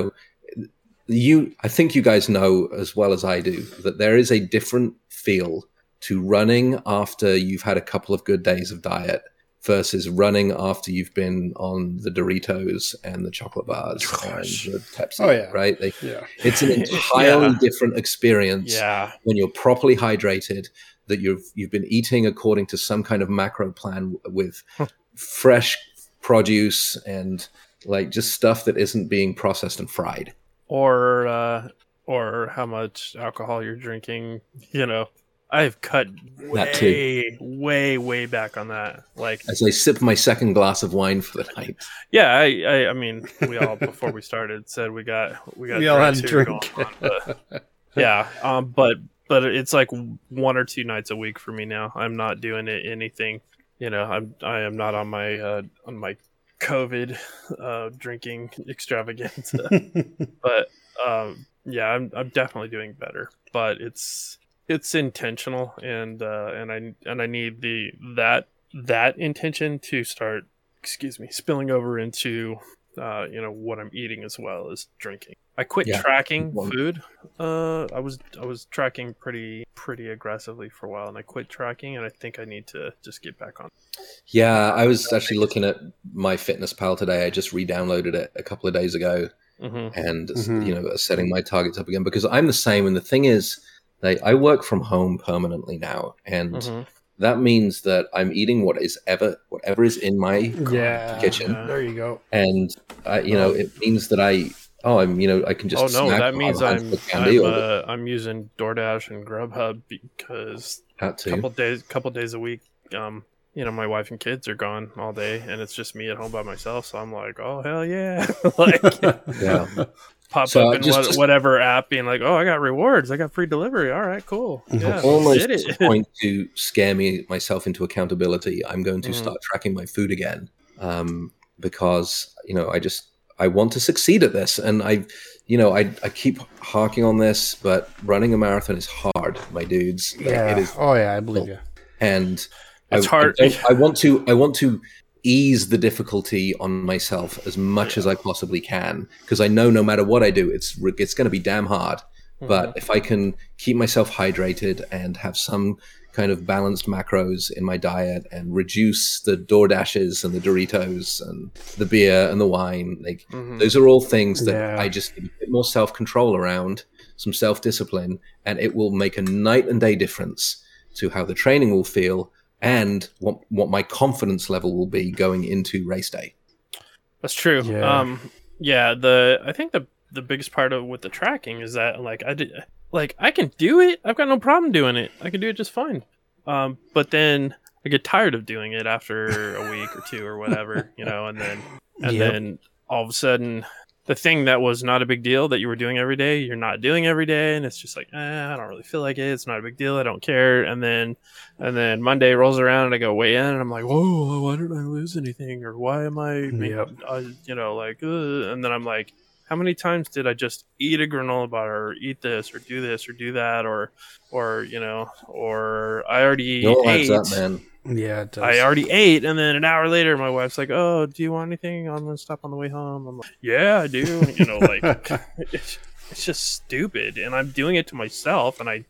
know, I think you guys know as well as I do that there is a different feel to running after you've had a couple of good days of diet versus running after you've been on the Doritos and the chocolate bars and the Pepsi, right? It's an entirely different experience when you're properly hydrated, that you've been eating according to some kind of macro plan with fresh produce and like just stuff that isn't being processed and fried. Or how much alcohol you're drinking, you know. I've cut way back on that. Like as I sip my second glass of wine for the night. Yeah, I mean, we all before we started said we all had to drink. But it's like one or two nights a week for me now. I'm not doing it anything. You know, I am not on my COVID drinking extravaganza. But I'm definitely doing better. But it's intentional, and I need that intention to start spilling over into what I'm eating as well as drinking. I quit tracking food. I was tracking pretty aggressively for a while, and I quit tracking, and I think I need to just get back on. Yeah, I was actually looking at my Fitness Pal today. I just re-downloaded it a couple of days ago, and setting my targets up again because I'm the same. And the thing is, I work from home permanently now, and that means that I'm eating whatever is in my kitchen. There you go. And it means that I can just. Oh no, that means I'm using DoorDash and Grubhub because a couple days a week, my wife and kids are gone all day, and it's just me at home by myself. So I'm like, oh hell yeah, Pop up in whatever app being like, oh, I got rewards. I got free delivery. All right, cool. Yeah, almost going to scare myself into accountability. I'm going to start tracking my food again because, I want to succeed at this. And I keep harking on this, but running a marathon is hard, my dudes. Yeah. It is. Oh, yeah, I believe you. And it's hard. I want to ease the difficulty on myself as much as I possibly can, because I know no matter what I do, it's going to be damn hard. But if I can keep myself hydrated and have some kind of balanced macros in my diet and reduce the DoorDashes and the Doritos and the beer and the wine, those are all things that I just need a bit more self-control around, some self-discipline, and it will make a night and day difference to how the training will feel and what my confidence level will be going into race day. That's true. Yeah. I think the biggest part of with the tracking is that I can do it. I've got no problem doing it. I can do it just fine. But then I get tired of doing it after a week or two or whatever, and then all of a sudden the thing that was not a big deal that you were doing every day, you're not doing every day. And it's just like, I don't really feel like it. It's not a big deal. I don't care. And then Monday rolls around and I go weigh in and I'm like, whoa, why did I lose anything? Or why am I, and then I'm like, how many times did I just eat a granola bar or eat this or do that? Or I already ate. Up, man. Yeah, it does. I already ate, and then an hour later, my wife's like, "Oh, do you want anything? I'm gonna stop on the way home." I'm like, "Yeah, I do." It's just stupid, and I'm doing it to myself, and I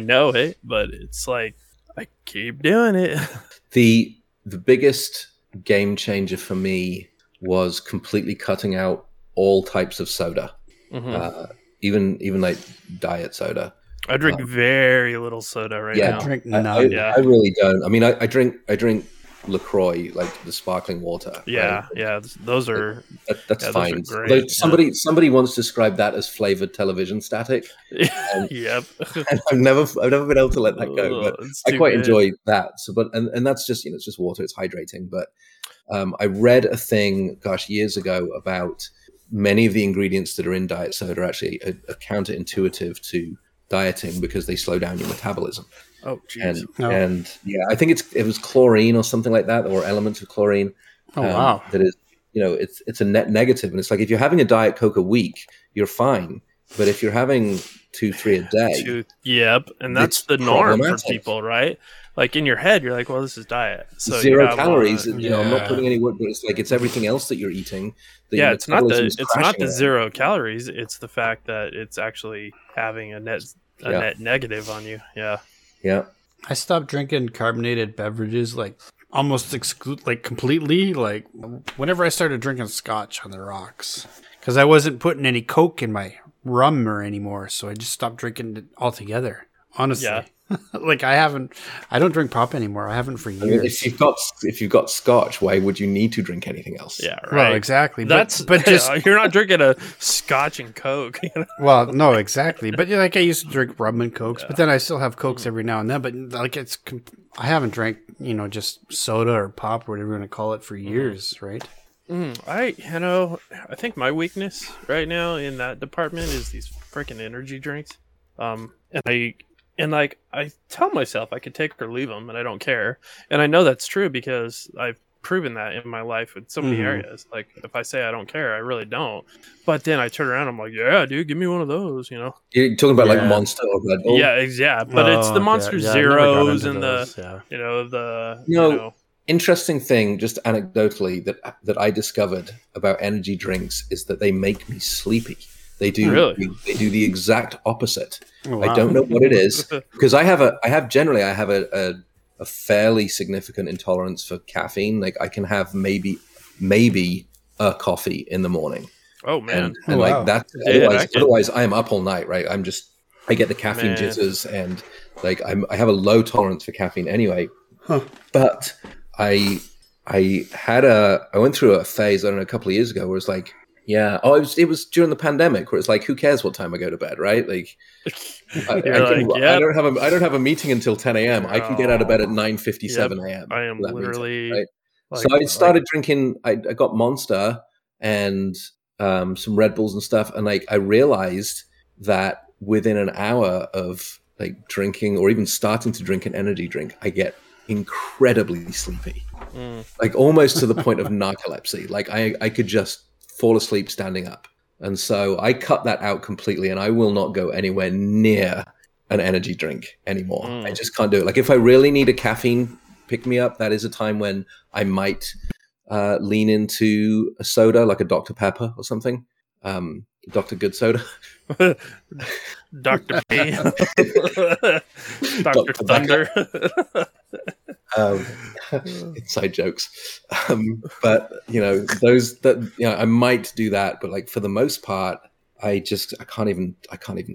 know it, but it's like I keep doing it. The biggest game changer for me was completely cutting out all types of soda, even like diet soda. I drink very little soda now. I drink none. I really don't. I mean, I drink LaCroix, like the sparkling water. Yeah, right? Yeah. Those are that's fine. Those are great. Somebody once described that as flavored television static. Yep. And I've never been able to let that go. But I quite enjoy that. So, but that's just it's just water. It's hydrating. But I read a thing, years ago about many of the ingredients that are in diet soda actually are counterintuitive to dieting because they slow down your metabolism. Oh, geez. And I think it was chlorine or something like that, or elements of chlorine. Oh, wow. That is, it's a net negative. And it's like if you're having a Diet Coke a week, you're fine. But if you're having 2-3 a day, and that's the norm for people, right? Like in your head, you're like, well, this is diet. So zero calories. I'm not putting any work, but it's like it's everything else that you're eating. It's not the zero calories. It's the fact that it's actually having a net negative on you. Yeah. I stopped drinking carbonated beverages like almost completely. Like whenever I started drinking scotch on the rocks, because I wasn't putting any Coke in my rum anymore, so I just stopped drinking it altogether. Honestly, yeah. I don't drink pop anymore. I haven't for years. I mean, if you've got scotch, why would you need to drink anything else? Yeah, right. Well, exactly. But you're not drinking a scotch and Coke. You know? Well, no, exactly. But I used to drink rum and Cokes, but then I still have Cokes every now and then. But I haven't drank just soda or pop or whatever you want to call it for years, right? I think my weakness right now in that department is these freaking energy drinks. I tell myself I could take or leave them, and I don't care. And I know that's true because I've proven that in my life with so many areas. Like, if I say I don't care, I really don't. But then I turn around, I'm like, yeah, dude, give me one of those, You're talking about Monster or Red Bull? Yeah, exactly. But it's the Monster Zeros and those. Interesting thing, just anecdotally, that I discovered about energy drinks is that they make me sleepy. They do. Really? They do the exact opposite. Wow. I don't know what it is because I have a fairly significant intolerance for caffeine. Like I can have maybe a coffee in the morning. Oh man! And wow. Otherwise I am up all night. Right? I get the caffeine jitters, and I have a low tolerance for caffeine anyway. Huh. But I went through a phase a couple of years ago where it's like. Yeah. Oh, it was during the pandemic where it's like, who cares what time I go to bed, right? Like, I don't have a meeting until 10 a.m. I can get out of bed at 9:57 a.m. I am literally. Meeting, right? So I started drinking. I got Monster and some Red Bulls and stuff, and I realized that within an hour of drinking or even starting to drink an energy drink, I get incredibly sleepy, almost to the point of narcolepsy. I could just. Fall asleep standing up, and so I cut that out completely, and I will not go anywhere near an energy drink anymore. I just can't do it. If I really need a caffeine pick me up, that is a time when I might lean into a soda, like a Dr. Pepper or something, Dr. Good Soda, Dr. P, Dr. Thunder. Inside jokes, but I might do that, but for the most part, I can't even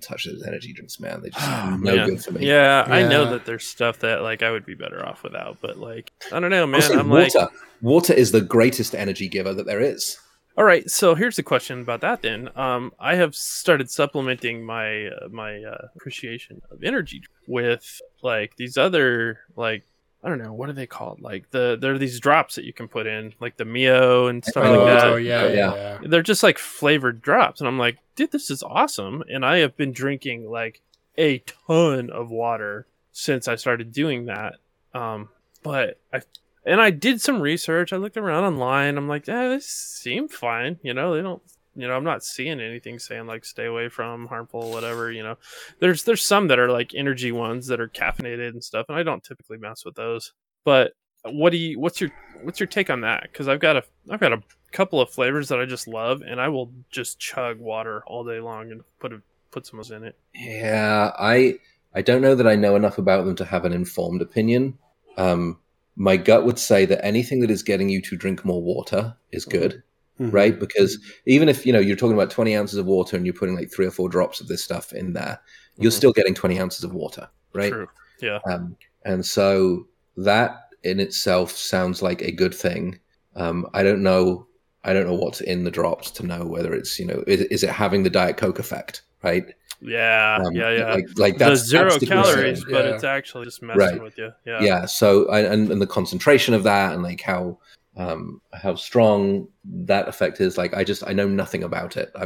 touch those energy drinks, man. They just good for me. Yeah, I know that there's stuff that I would be better off without, but I don't know, man. Also, I'm water is the greatest energy giver that there is. All right, so here's the question about that then. I have started supplementing my appreciation of energy with these other I don't know, what are they called? There are these drops that you can put in, like the Mio and stuff like that. Oh, yeah. They're just flavored drops. And I'm like, dude, this is awesome. And I have been drinking a ton of water since I started doing that. But I did some research. I looked around online. I'm like, yeah, this seemed fine. They don't, I'm not seeing anything saying stay away from harmful, whatever, there's some that are energy ones that are caffeinated and stuff. And I don't typically mess with those, but what's your take on that? Cause I've got a couple of flavors that I just love, and I will just chug water all day long and put some in it. Yeah. I don't know that I know enough about them to have an informed opinion. My gut would say that anything that is getting you to drink more water is good. Right? Because even if, you're talking about 20 ounces of water and you're putting 3 or 4 drops of this stuff in there, you're still getting 20 ounces of water, right? True. Yeah. And so that in itself sounds like a good thing. I don't know what's in the drops to know whether it's, is it having the Diet Coke effect, right? Yeah. That's the zero calories, but it's actually just messing with you. Yeah. Yeah. So, and the concentration of that and how... how strong that effect is. I know nothing about it. I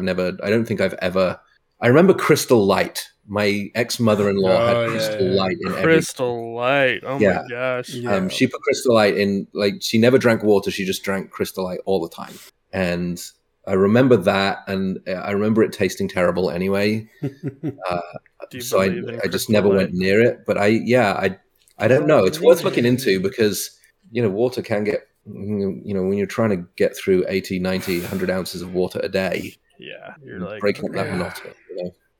remember Crystal Light. My ex-mother-in-law had Crystal Light. Crystal Light. Oh my gosh. Yeah. She put Crystal Light in, she never drank water. She just drank Crystal Light all the time. And I remember that. And I remember it tasting terrible anyway. So I just never went near it, but I don't know. It's worth looking into because, water can get, when you're trying to get through 80, 90, 100 ounces of water a day, yeah, you're breaking up that monotony.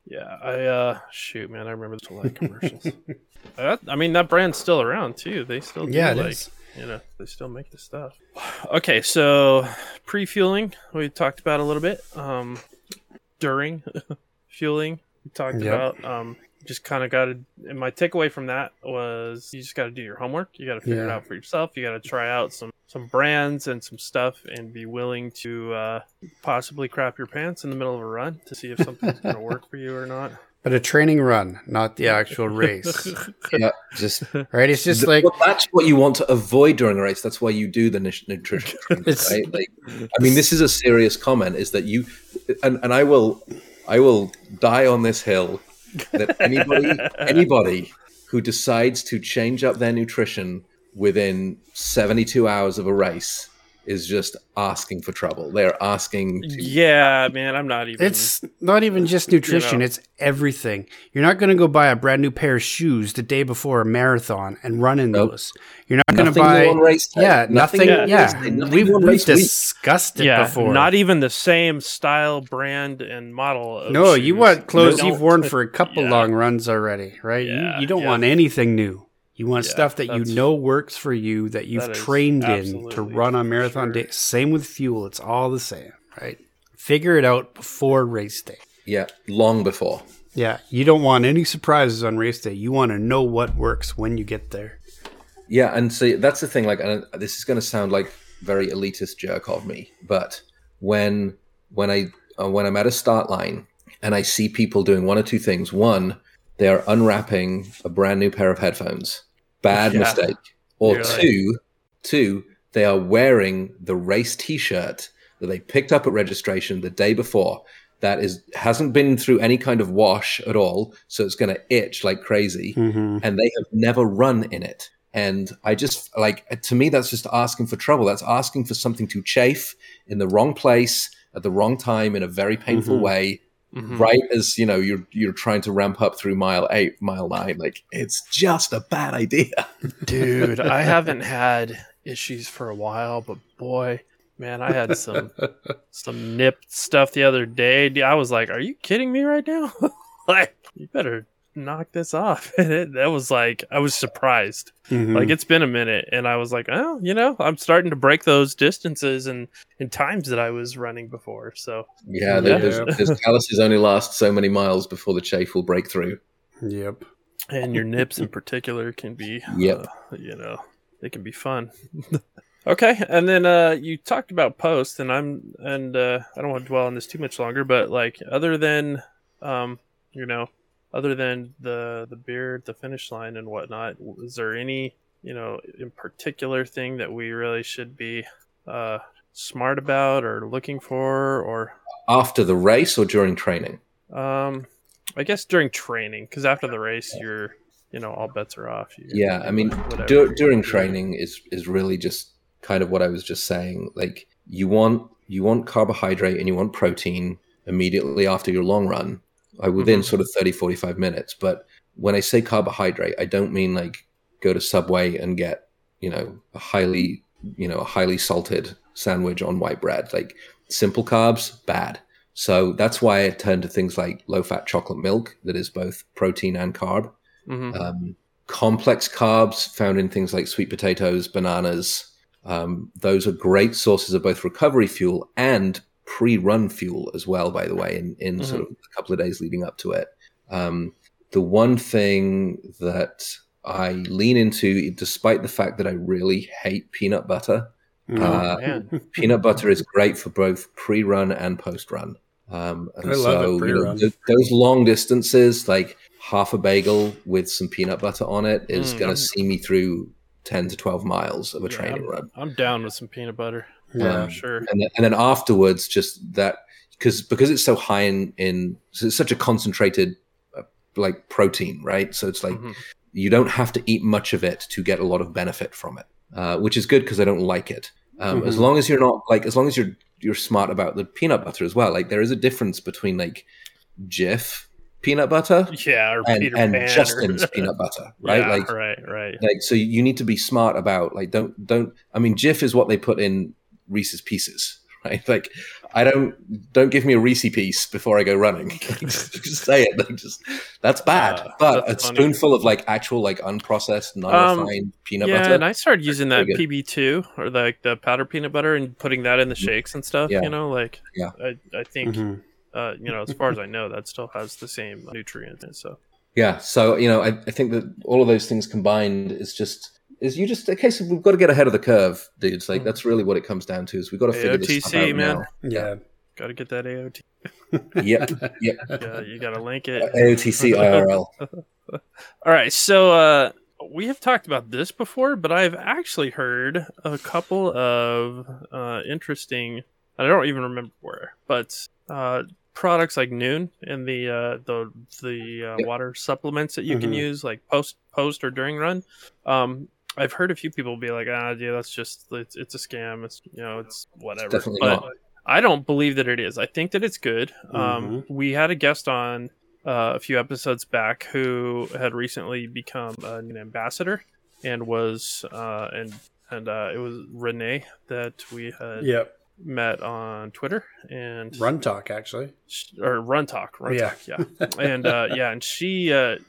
Yeah, shoot, man, I remember the commercials. I mean, that brand's still around too. They still do. Yeah, it is. you know, they still make the stuff. Okay, so pre-fueling, we talked about a little bit. During fueling, we talked about just kind of got to, and my takeaway from that was you just got to do your homework. You got to figure it out for yourself. You got to try out some brands and some stuff and be willing to possibly crap your pants in the middle of a run to see if something's going to work for you or not. But a training run, not the actual race. Yeah, just right. It's just like, well, that's what you want to avoid during a race. That's why you do the nutrition. Right? Like, I mean, this is a serious comment. Is that you? And I will die on this hill that anybody who decides to change up their nutrition within 72 hours of a race is just asking for trouble. They're asking. Yeah, man, I'm not even. It's not even just nutrition. You know. It's everything. You're not going to go buy a brand new pair of shoes the day before a marathon and run in those. You're not going to buy. Nothing. We've discussed it before. Not even the same style, brand, and model. Of shoes. You want clothes you've worn for a couple long runs already, right? Yeah, you don't want anything new. You want stuff that you know works for you, that you've trained in to run on marathon day. Same with fuel. It's all the same, right? Figure it out before race day. Yeah, long before. Yeah, you don't want any surprises on race day. You want to know what works when you get there. Yeah, and so that's the thing. Like, and this is going to sound like very elitist jerk of me, but when I'm at a start line and I see people doing one or two things, one, they are unwrapping a brand new pair of headphones. Bad mistake. Or two, they are wearing the race T-shirt that they picked up at registration the day before. That hasn't been through any kind of wash at all, so it's going to itch like crazy. Mm-hmm. And they have never run in it. And I just, like, to me, that's just asking for trouble. That's asking for something to chafe in the wrong place at the wrong time in a very painful way. Mm-hmm. Right as you know you're trying to ramp up through mile 8, mile 9, like it's just a bad idea. Dude, I haven't had issues for a while, but boy, man, I had some nipped stuff the other day. I was like, "Are you kidding me right now?" Like, you better knock this off. And that was like, I was surprised. Mm-hmm. Like, it's been a minute, and I was like, "Oh, you know, I'm starting to break those distances and times that I was running before." So yeah. There's calluses only last so many miles before the chafe will break through. Yep, and your nips in particular can be you know, they can be fun. Okay, and then you talked about posts, and I don't want to dwell on this too much longer, but like other than the beard, the finish line and whatnot, is there any, you know, in particular thing that we really should be smart about or looking for? Or after the race or during training? I guess during training, because after the race, you're, you know, all bets are off. During training is really just kind of what I was just saying. Like, you want carbohydrate and you want protein immediately after your long run. Within sort of 30, 45 minutes. But when I say carbohydrate, I don't mean like go to Subway and get, you know, a highly salted sandwich on white bread. Like, simple carbs, bad. So that's why I turn to things like low-fat chocolate milk that is both protein and carb. Mm-hmm. Complex carbs found in things like sweet potatoes, bananas. Those are great sources of both recovery fuel and pre-run fuel as well, by the way, in sort of a couple of days leading up to it. The one thing that I lean into, despite the fact that I really hate peanut butter, peanut butter is great for both pre-run and post-run. And I love it pre-run. You know, those long distances, like half a bagel with some peanut butter on it is going to see me through 10 to 12 miles of a training run. I'm down with some peanut butter. Yeah, sure. And then afterwards, just that because it's so high in so it's such a concentrated like protein, right? So it's like you don't have to eat much of it to get a lot of benefit from it, which is good because I don't like it. As long as you're not like, as long as you're smart about the peanut butter as well. Like, there is a difference between like Jif peanut butter, and Justin's peanut butter, right? Yeah, like, right. Like, so you need to be smart about like don't. I mean, Jif is what they put in Reese's Pieces, right? Like, I don't give me a Reese's piece before I go running. Just say it. Like, just that's bad. But that's a funny. Spoonful of like actual like unprocessed, non-refined peanut butter. Yeah, and I started using that PB2 or like the powdered peanut butter and putting that in the shakes and stuff. Yeah. You know, like I think you know, as far as I know, that still has the same nutrient. So yeah, so you know, I think that all of those things combined is just. Is you just a case of we've got to get ahead of the curve, dudes. Like that's really what it comes down to is we've got to figure this stuff out man. Now. Yeah. Got to get that AOT. Yep. Yeah, you got to link it. AOTC IRL. All right. So we have talked about this before, but I've actually heard a couple of interesting, I don't even remember where, but products like Noon and the water supplements that you can use like post or during run. I've heard a few people be like, yeah, that's just, it's a scam. It's, you know, it's whatever. It's definitely but not. I don't believe that it is. I think that it's good. We had a guest on a few episodes back who had recently become an ambassador and was, it was Renee that we had met on Twitter and Run Talk actually. And and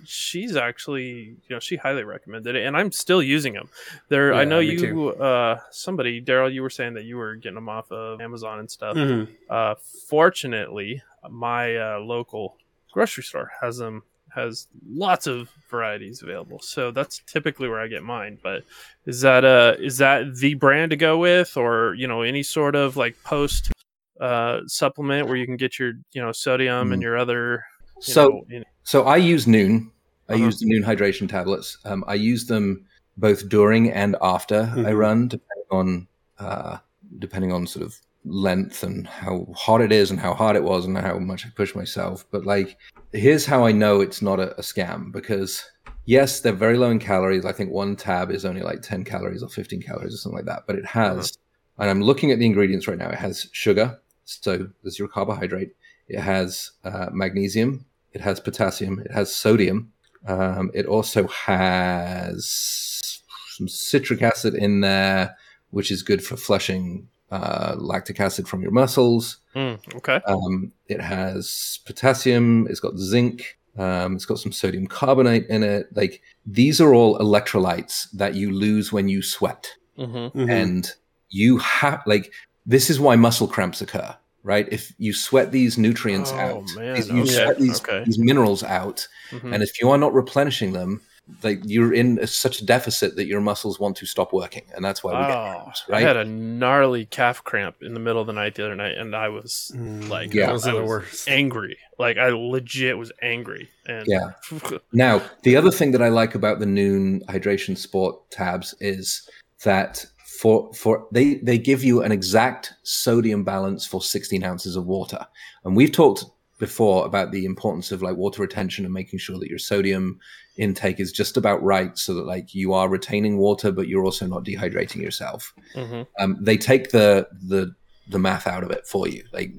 she's actually, you know, she highly recommended it and I'm still using them there. I know you too. Somebody, Daryl, you were saying that you were getting them off of Amazon and stuff. Fortunately my local grocery store has lots of varieties available, so that's typically where I get mine. But is that the brand to go with, or you know, any sort of like post supplement where you can get your, you know, sodium and your other? So I use Noon. I use the Noon hydration tablets. I use them both during and after I run, depending on sort of length and how hot it is and how hard it was and how much I push myself. But like, here's how I know it's not a scam, because yes, they're very low in calories. I think one tab is only like 10 calories or 15 calories or something like that, but it has, and I'm looking at the ingredients right now, it has sugar, so there's your carbohydrate, it has magnesium, it has potassium, it has sodium, it also has some citric acid in there, which is good for flushing lactic acid from your muscles. It has potassium, it's got zinc, it's got some sodium carbonate in it. Like, these are all electrolytes that you lose when you sweat. And you have, like, this is why muscle cramps occur, right? If you sweat these nutrients out, if you sweat these minerals out, and if you are not replenishing them, like, you're in such a deficit that your muscles want to stop working, and that's why we get cramps, right? I had a gnarly calf cramp in the middle of the night the other night, and I was like, I was angry. Like, I legit was angry. And now, the other thing that I like about the Noon hydration sport tabs is that they give you an exact sodium balance for 16 ounces of water, and we've talked before about the importance of like water retention and making sure that your sodium intake is just about right, so that like you are retaining water but you're also not dehydrating yourself. They take the math out of it for you. Like,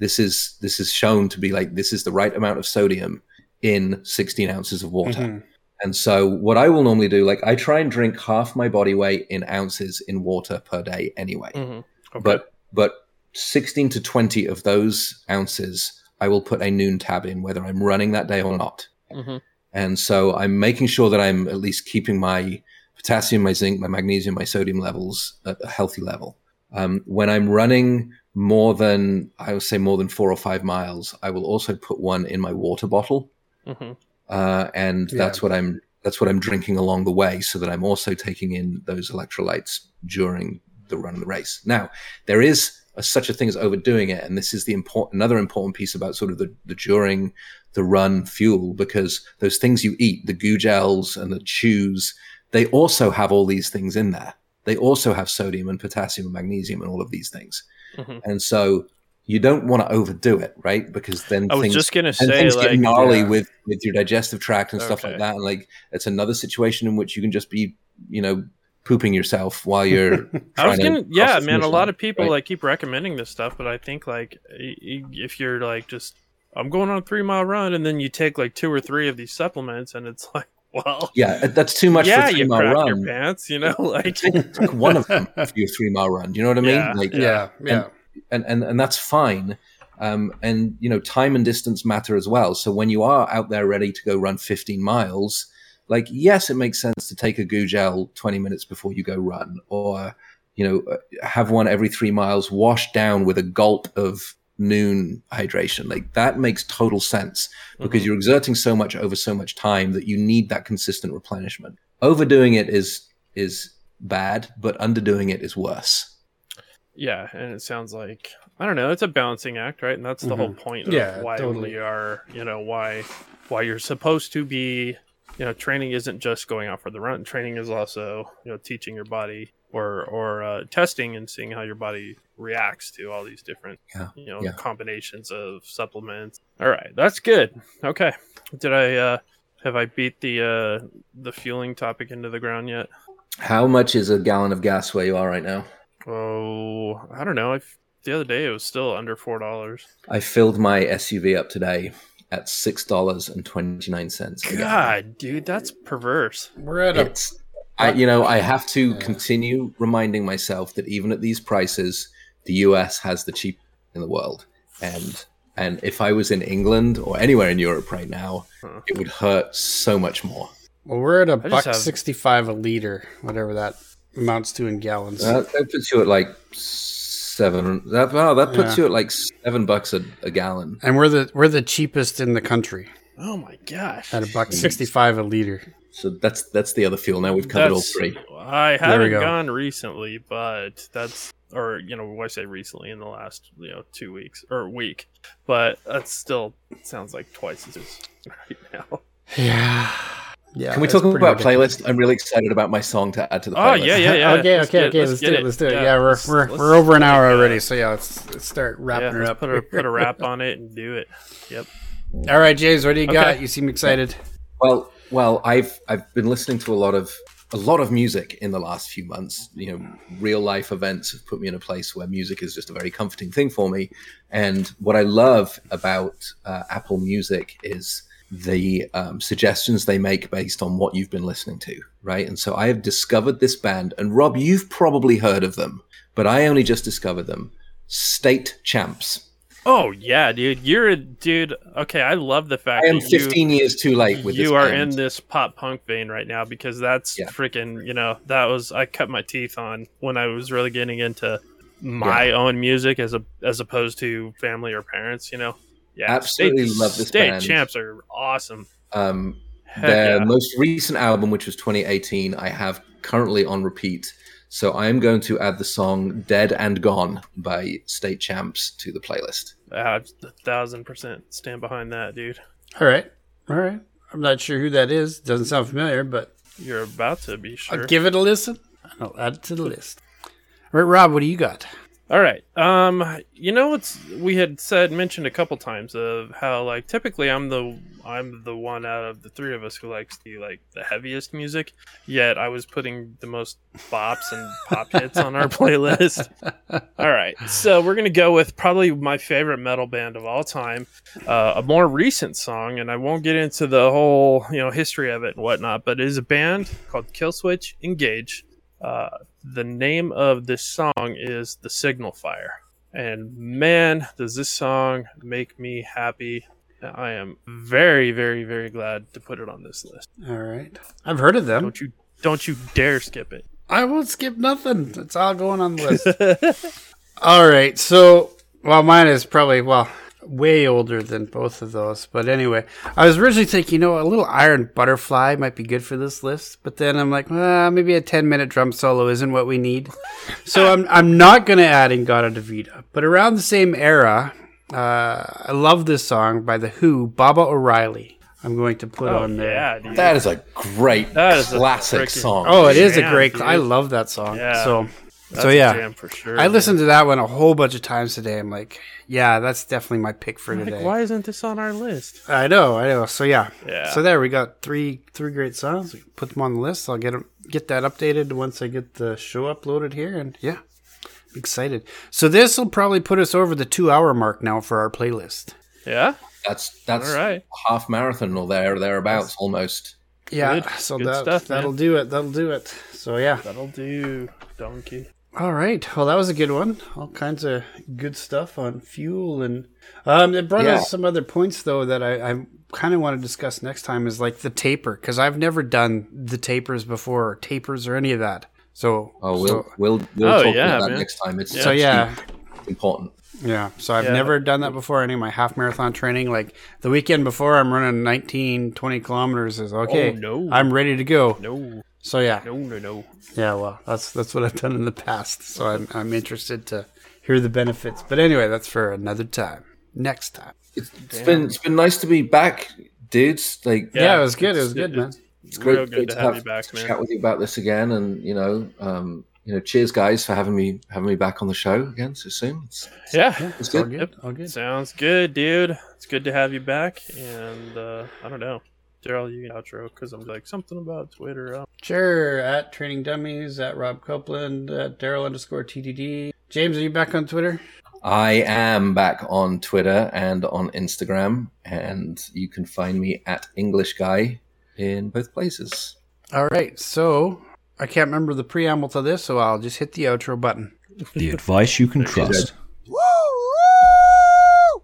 this is shown to be like, this is the right amount of sodium in 16 ounces of water. And so what I will normally do, like, I try and drink half my body weight in ounces in water per day anyway. But 16 to 20 of those ounces I will put a Noon tab in, whether I'm running that day or not. And so I'm making sure that I'm at least keeping my potassium, my zinc, my magnesium, my sodium levels at a healthy level. When I'm running more than 4 or 5 miles, I will also put one in my water bottle. That's what I'm drinking along the way, so that I'm also taking in those electrolytes during the run of the race. Now, there is such a thing as overdoing it, and this is the another important piece about sort of the during the run fuel, because those things you eat, the goo gels and the chews, they also have all these things in there. They also have sodium and potassium and magnesium and all of these things. And so you don't want to overdo it, right? Because then things like, get gnarly with your digestive tract and stuff like that, and like, it's another situation in which you can just be, you know, pooping yourself while you're a lot of people like keep recommending this stuff, but I think like, if you're like, just, I'm going on a 3 mile run, and then you take like 2 or 3 of these supplements, and it's like, well, yeah, that's too much for a 3 mile run. Your pants, you know, like, take one of them for your 3 mile run. Do you know what I mean? Yeah. and that's fine. And, you know, time and distance matter as well. So when you are out there ready to go run 15 miles, like, yes, it makes sense to take a goo gel 20 minutes before you go run, or, you know, have one every 3 miles washed down with a gulp of Noon hydration. Like, that makes total sense, because you're exerting so much over so much time that you need that consistent replenishment. Overdoing it is bad, but underdoing it is worse. Yeah. And it sounds like, I don't know, it's a balancing act, right? And that's the whole point of why we are, you know, why you're supposed to be, you know, training isn't just going out for the run. Training is also, you know, teaching your body, or testing and seeing how your body reacts to all these different, combinations of supplements. All right. That's good. Okay. Did I, have I beat the fueling topic into the ground yet? How much is a gallon of gas where you are right now? Oh, I don't know. The other day it was still under $4. I filled my SUV up today at $6.29. God, dude, that's perverse. I have to continue reminding myself that even at these prices, the US has the cheapest in the world. And if I was in England or anywhere in Europe right now, it would hurt so much more. Well, we're at $1.65 a liter, whatever that amounts to in gallons. That puts you at like $7. That puts you at like $7 a gallon. And we're the cheapest in the country. Oh my gosh! At $1.65 a liter. So that's the other fuel. Now we've covered all three. I haven't gone recently, but that's, or, you know, I say recently in the last, you know, 2 weeks or week, but that still sounds like twice as right now. Yeah. Yeah, can we talk about playlist? I'm really excited about my song to add to the playlist. Oh, yeah. Let's do it. Yeah, we're over an hour already, so yeah, let's start wrapping it up. Put a wrap on it and do it. Yep. All right, James, what do you got? You seem excited. Well, I've been listening to a lot of music in the last few months. You know, real life events have put me in a place where music is just a very comforting thing for me. And what I love about Apple Music is the suggestions they make based on what you've been listening to, right? And so I have discovered this band, and Rob, you've probably heard of them, but I only just discovered them. State Champs. Oh yeah, dude, you're a dude. Okay, I love the fact I am 15 years too late with you are band. In this pop punk vein right now, because that's freaking, you know, that was, I cut my teeth on when I was really getting into my own music as opposed to family or parents, you know. Yeah, absolutely love this band. State Champs are awesome. Their most recent album, which was 2018, I have currently on repeat. So I am going to add the song "Dead and Gone" by State Champs to the playlist. 1,000% stand behind that, dude. All right. I'm not sure who that is. Doesn't sound familiar, but you're about to be sure. I'll give it a listen. I'll add it to the list. All right, Rob, what do you got? All right. You know, we had mentioned a couple times of how, like, typically I'm the one out of the three of us who likes the heaviest music. Yet I was putting the most bops and pop hits on our playlist. All right. So we're gonna go with probably my favorite metal band of all time, a more recent song, and I won't get into the whole, you know, history of it and whatnot, but it is a band called Killswitch Engage. The name of this song is The Signal Fire. And man, does this song make me happy. I am very, very, very glad to put it on this list. All right. I've heard of them. Don't you dare skip it. I won't skip nothing. It's all going on the list. All right. So, mine is probably, way older than both of those. But anyway, I was originally thinking, you know, a little Iron Butterfly might be good for this list. But then I'm like, maybe a 10-minute drum solo isn't what we need. So I'm not going to add Ingrata Divina. But around the same era, I love this song by The Who, Baba O'Reilly. I'm going to put on there. Dude. That is a great classic song. Oh, it is a great. Dude. I love that song. Yeah. So yeah, jam for sure, I listened to that one a whole bunch of times today. I'm like, yeah, that's definitely my pick for today. Like, why isn't this on our list? I know. So yeah. So there we got three great songs. We can put them on the list. I'll get that updated once I get the show uploaded here, and yeah, I'm excited. So this will probably put us over the 2-hour mark now for our playlist. Yeah, that's all right. Half marathon or thereabouts, that's almost. Yeah, good. So good stuff, that'll do it. So yeah, that'll do, donkey. All right. Well, that was a good one. All kinds of good stuff on fuel. And it brought us some other points, though, that I kind of want to discuss next time is like the taper, because I've never done the tapers before, or tapers or any of that. So we'll talk about that next time. It's important. Yeah. So I've never done that before. Any of my half marathon training, like the weekend before, I'm running 19, 20 kilometers. Is okay. Oh, no. I'm ready to go. No. So yeah. No. Yeah. Well, that's what I've done in the past. So I'm interested to hear the benefits. But anyway, that's for another time. Next time. It's been nice to be back, dudes. Like it was good. It was good, man. It's great to have you back, man. Chat with you about this again, and cheers, guys, for having me back on the show again so soon. It's good. All good. Sounds good, dude. It's good to have you back, and I don't know, Daryl, you can outro because I'm like something about Twitter. Sure, at Training Dummies, at Rob Copeland, at Daryl _TDD. James, are you back on Twitter? I am back on Twitter and on Instagram, and you can find me at English Guy in both places. All right, so I can't remember the preamble to this, so I'll just hit the outro button. The advice you can trust. Woo!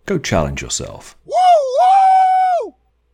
Go challenge yourself. Woo!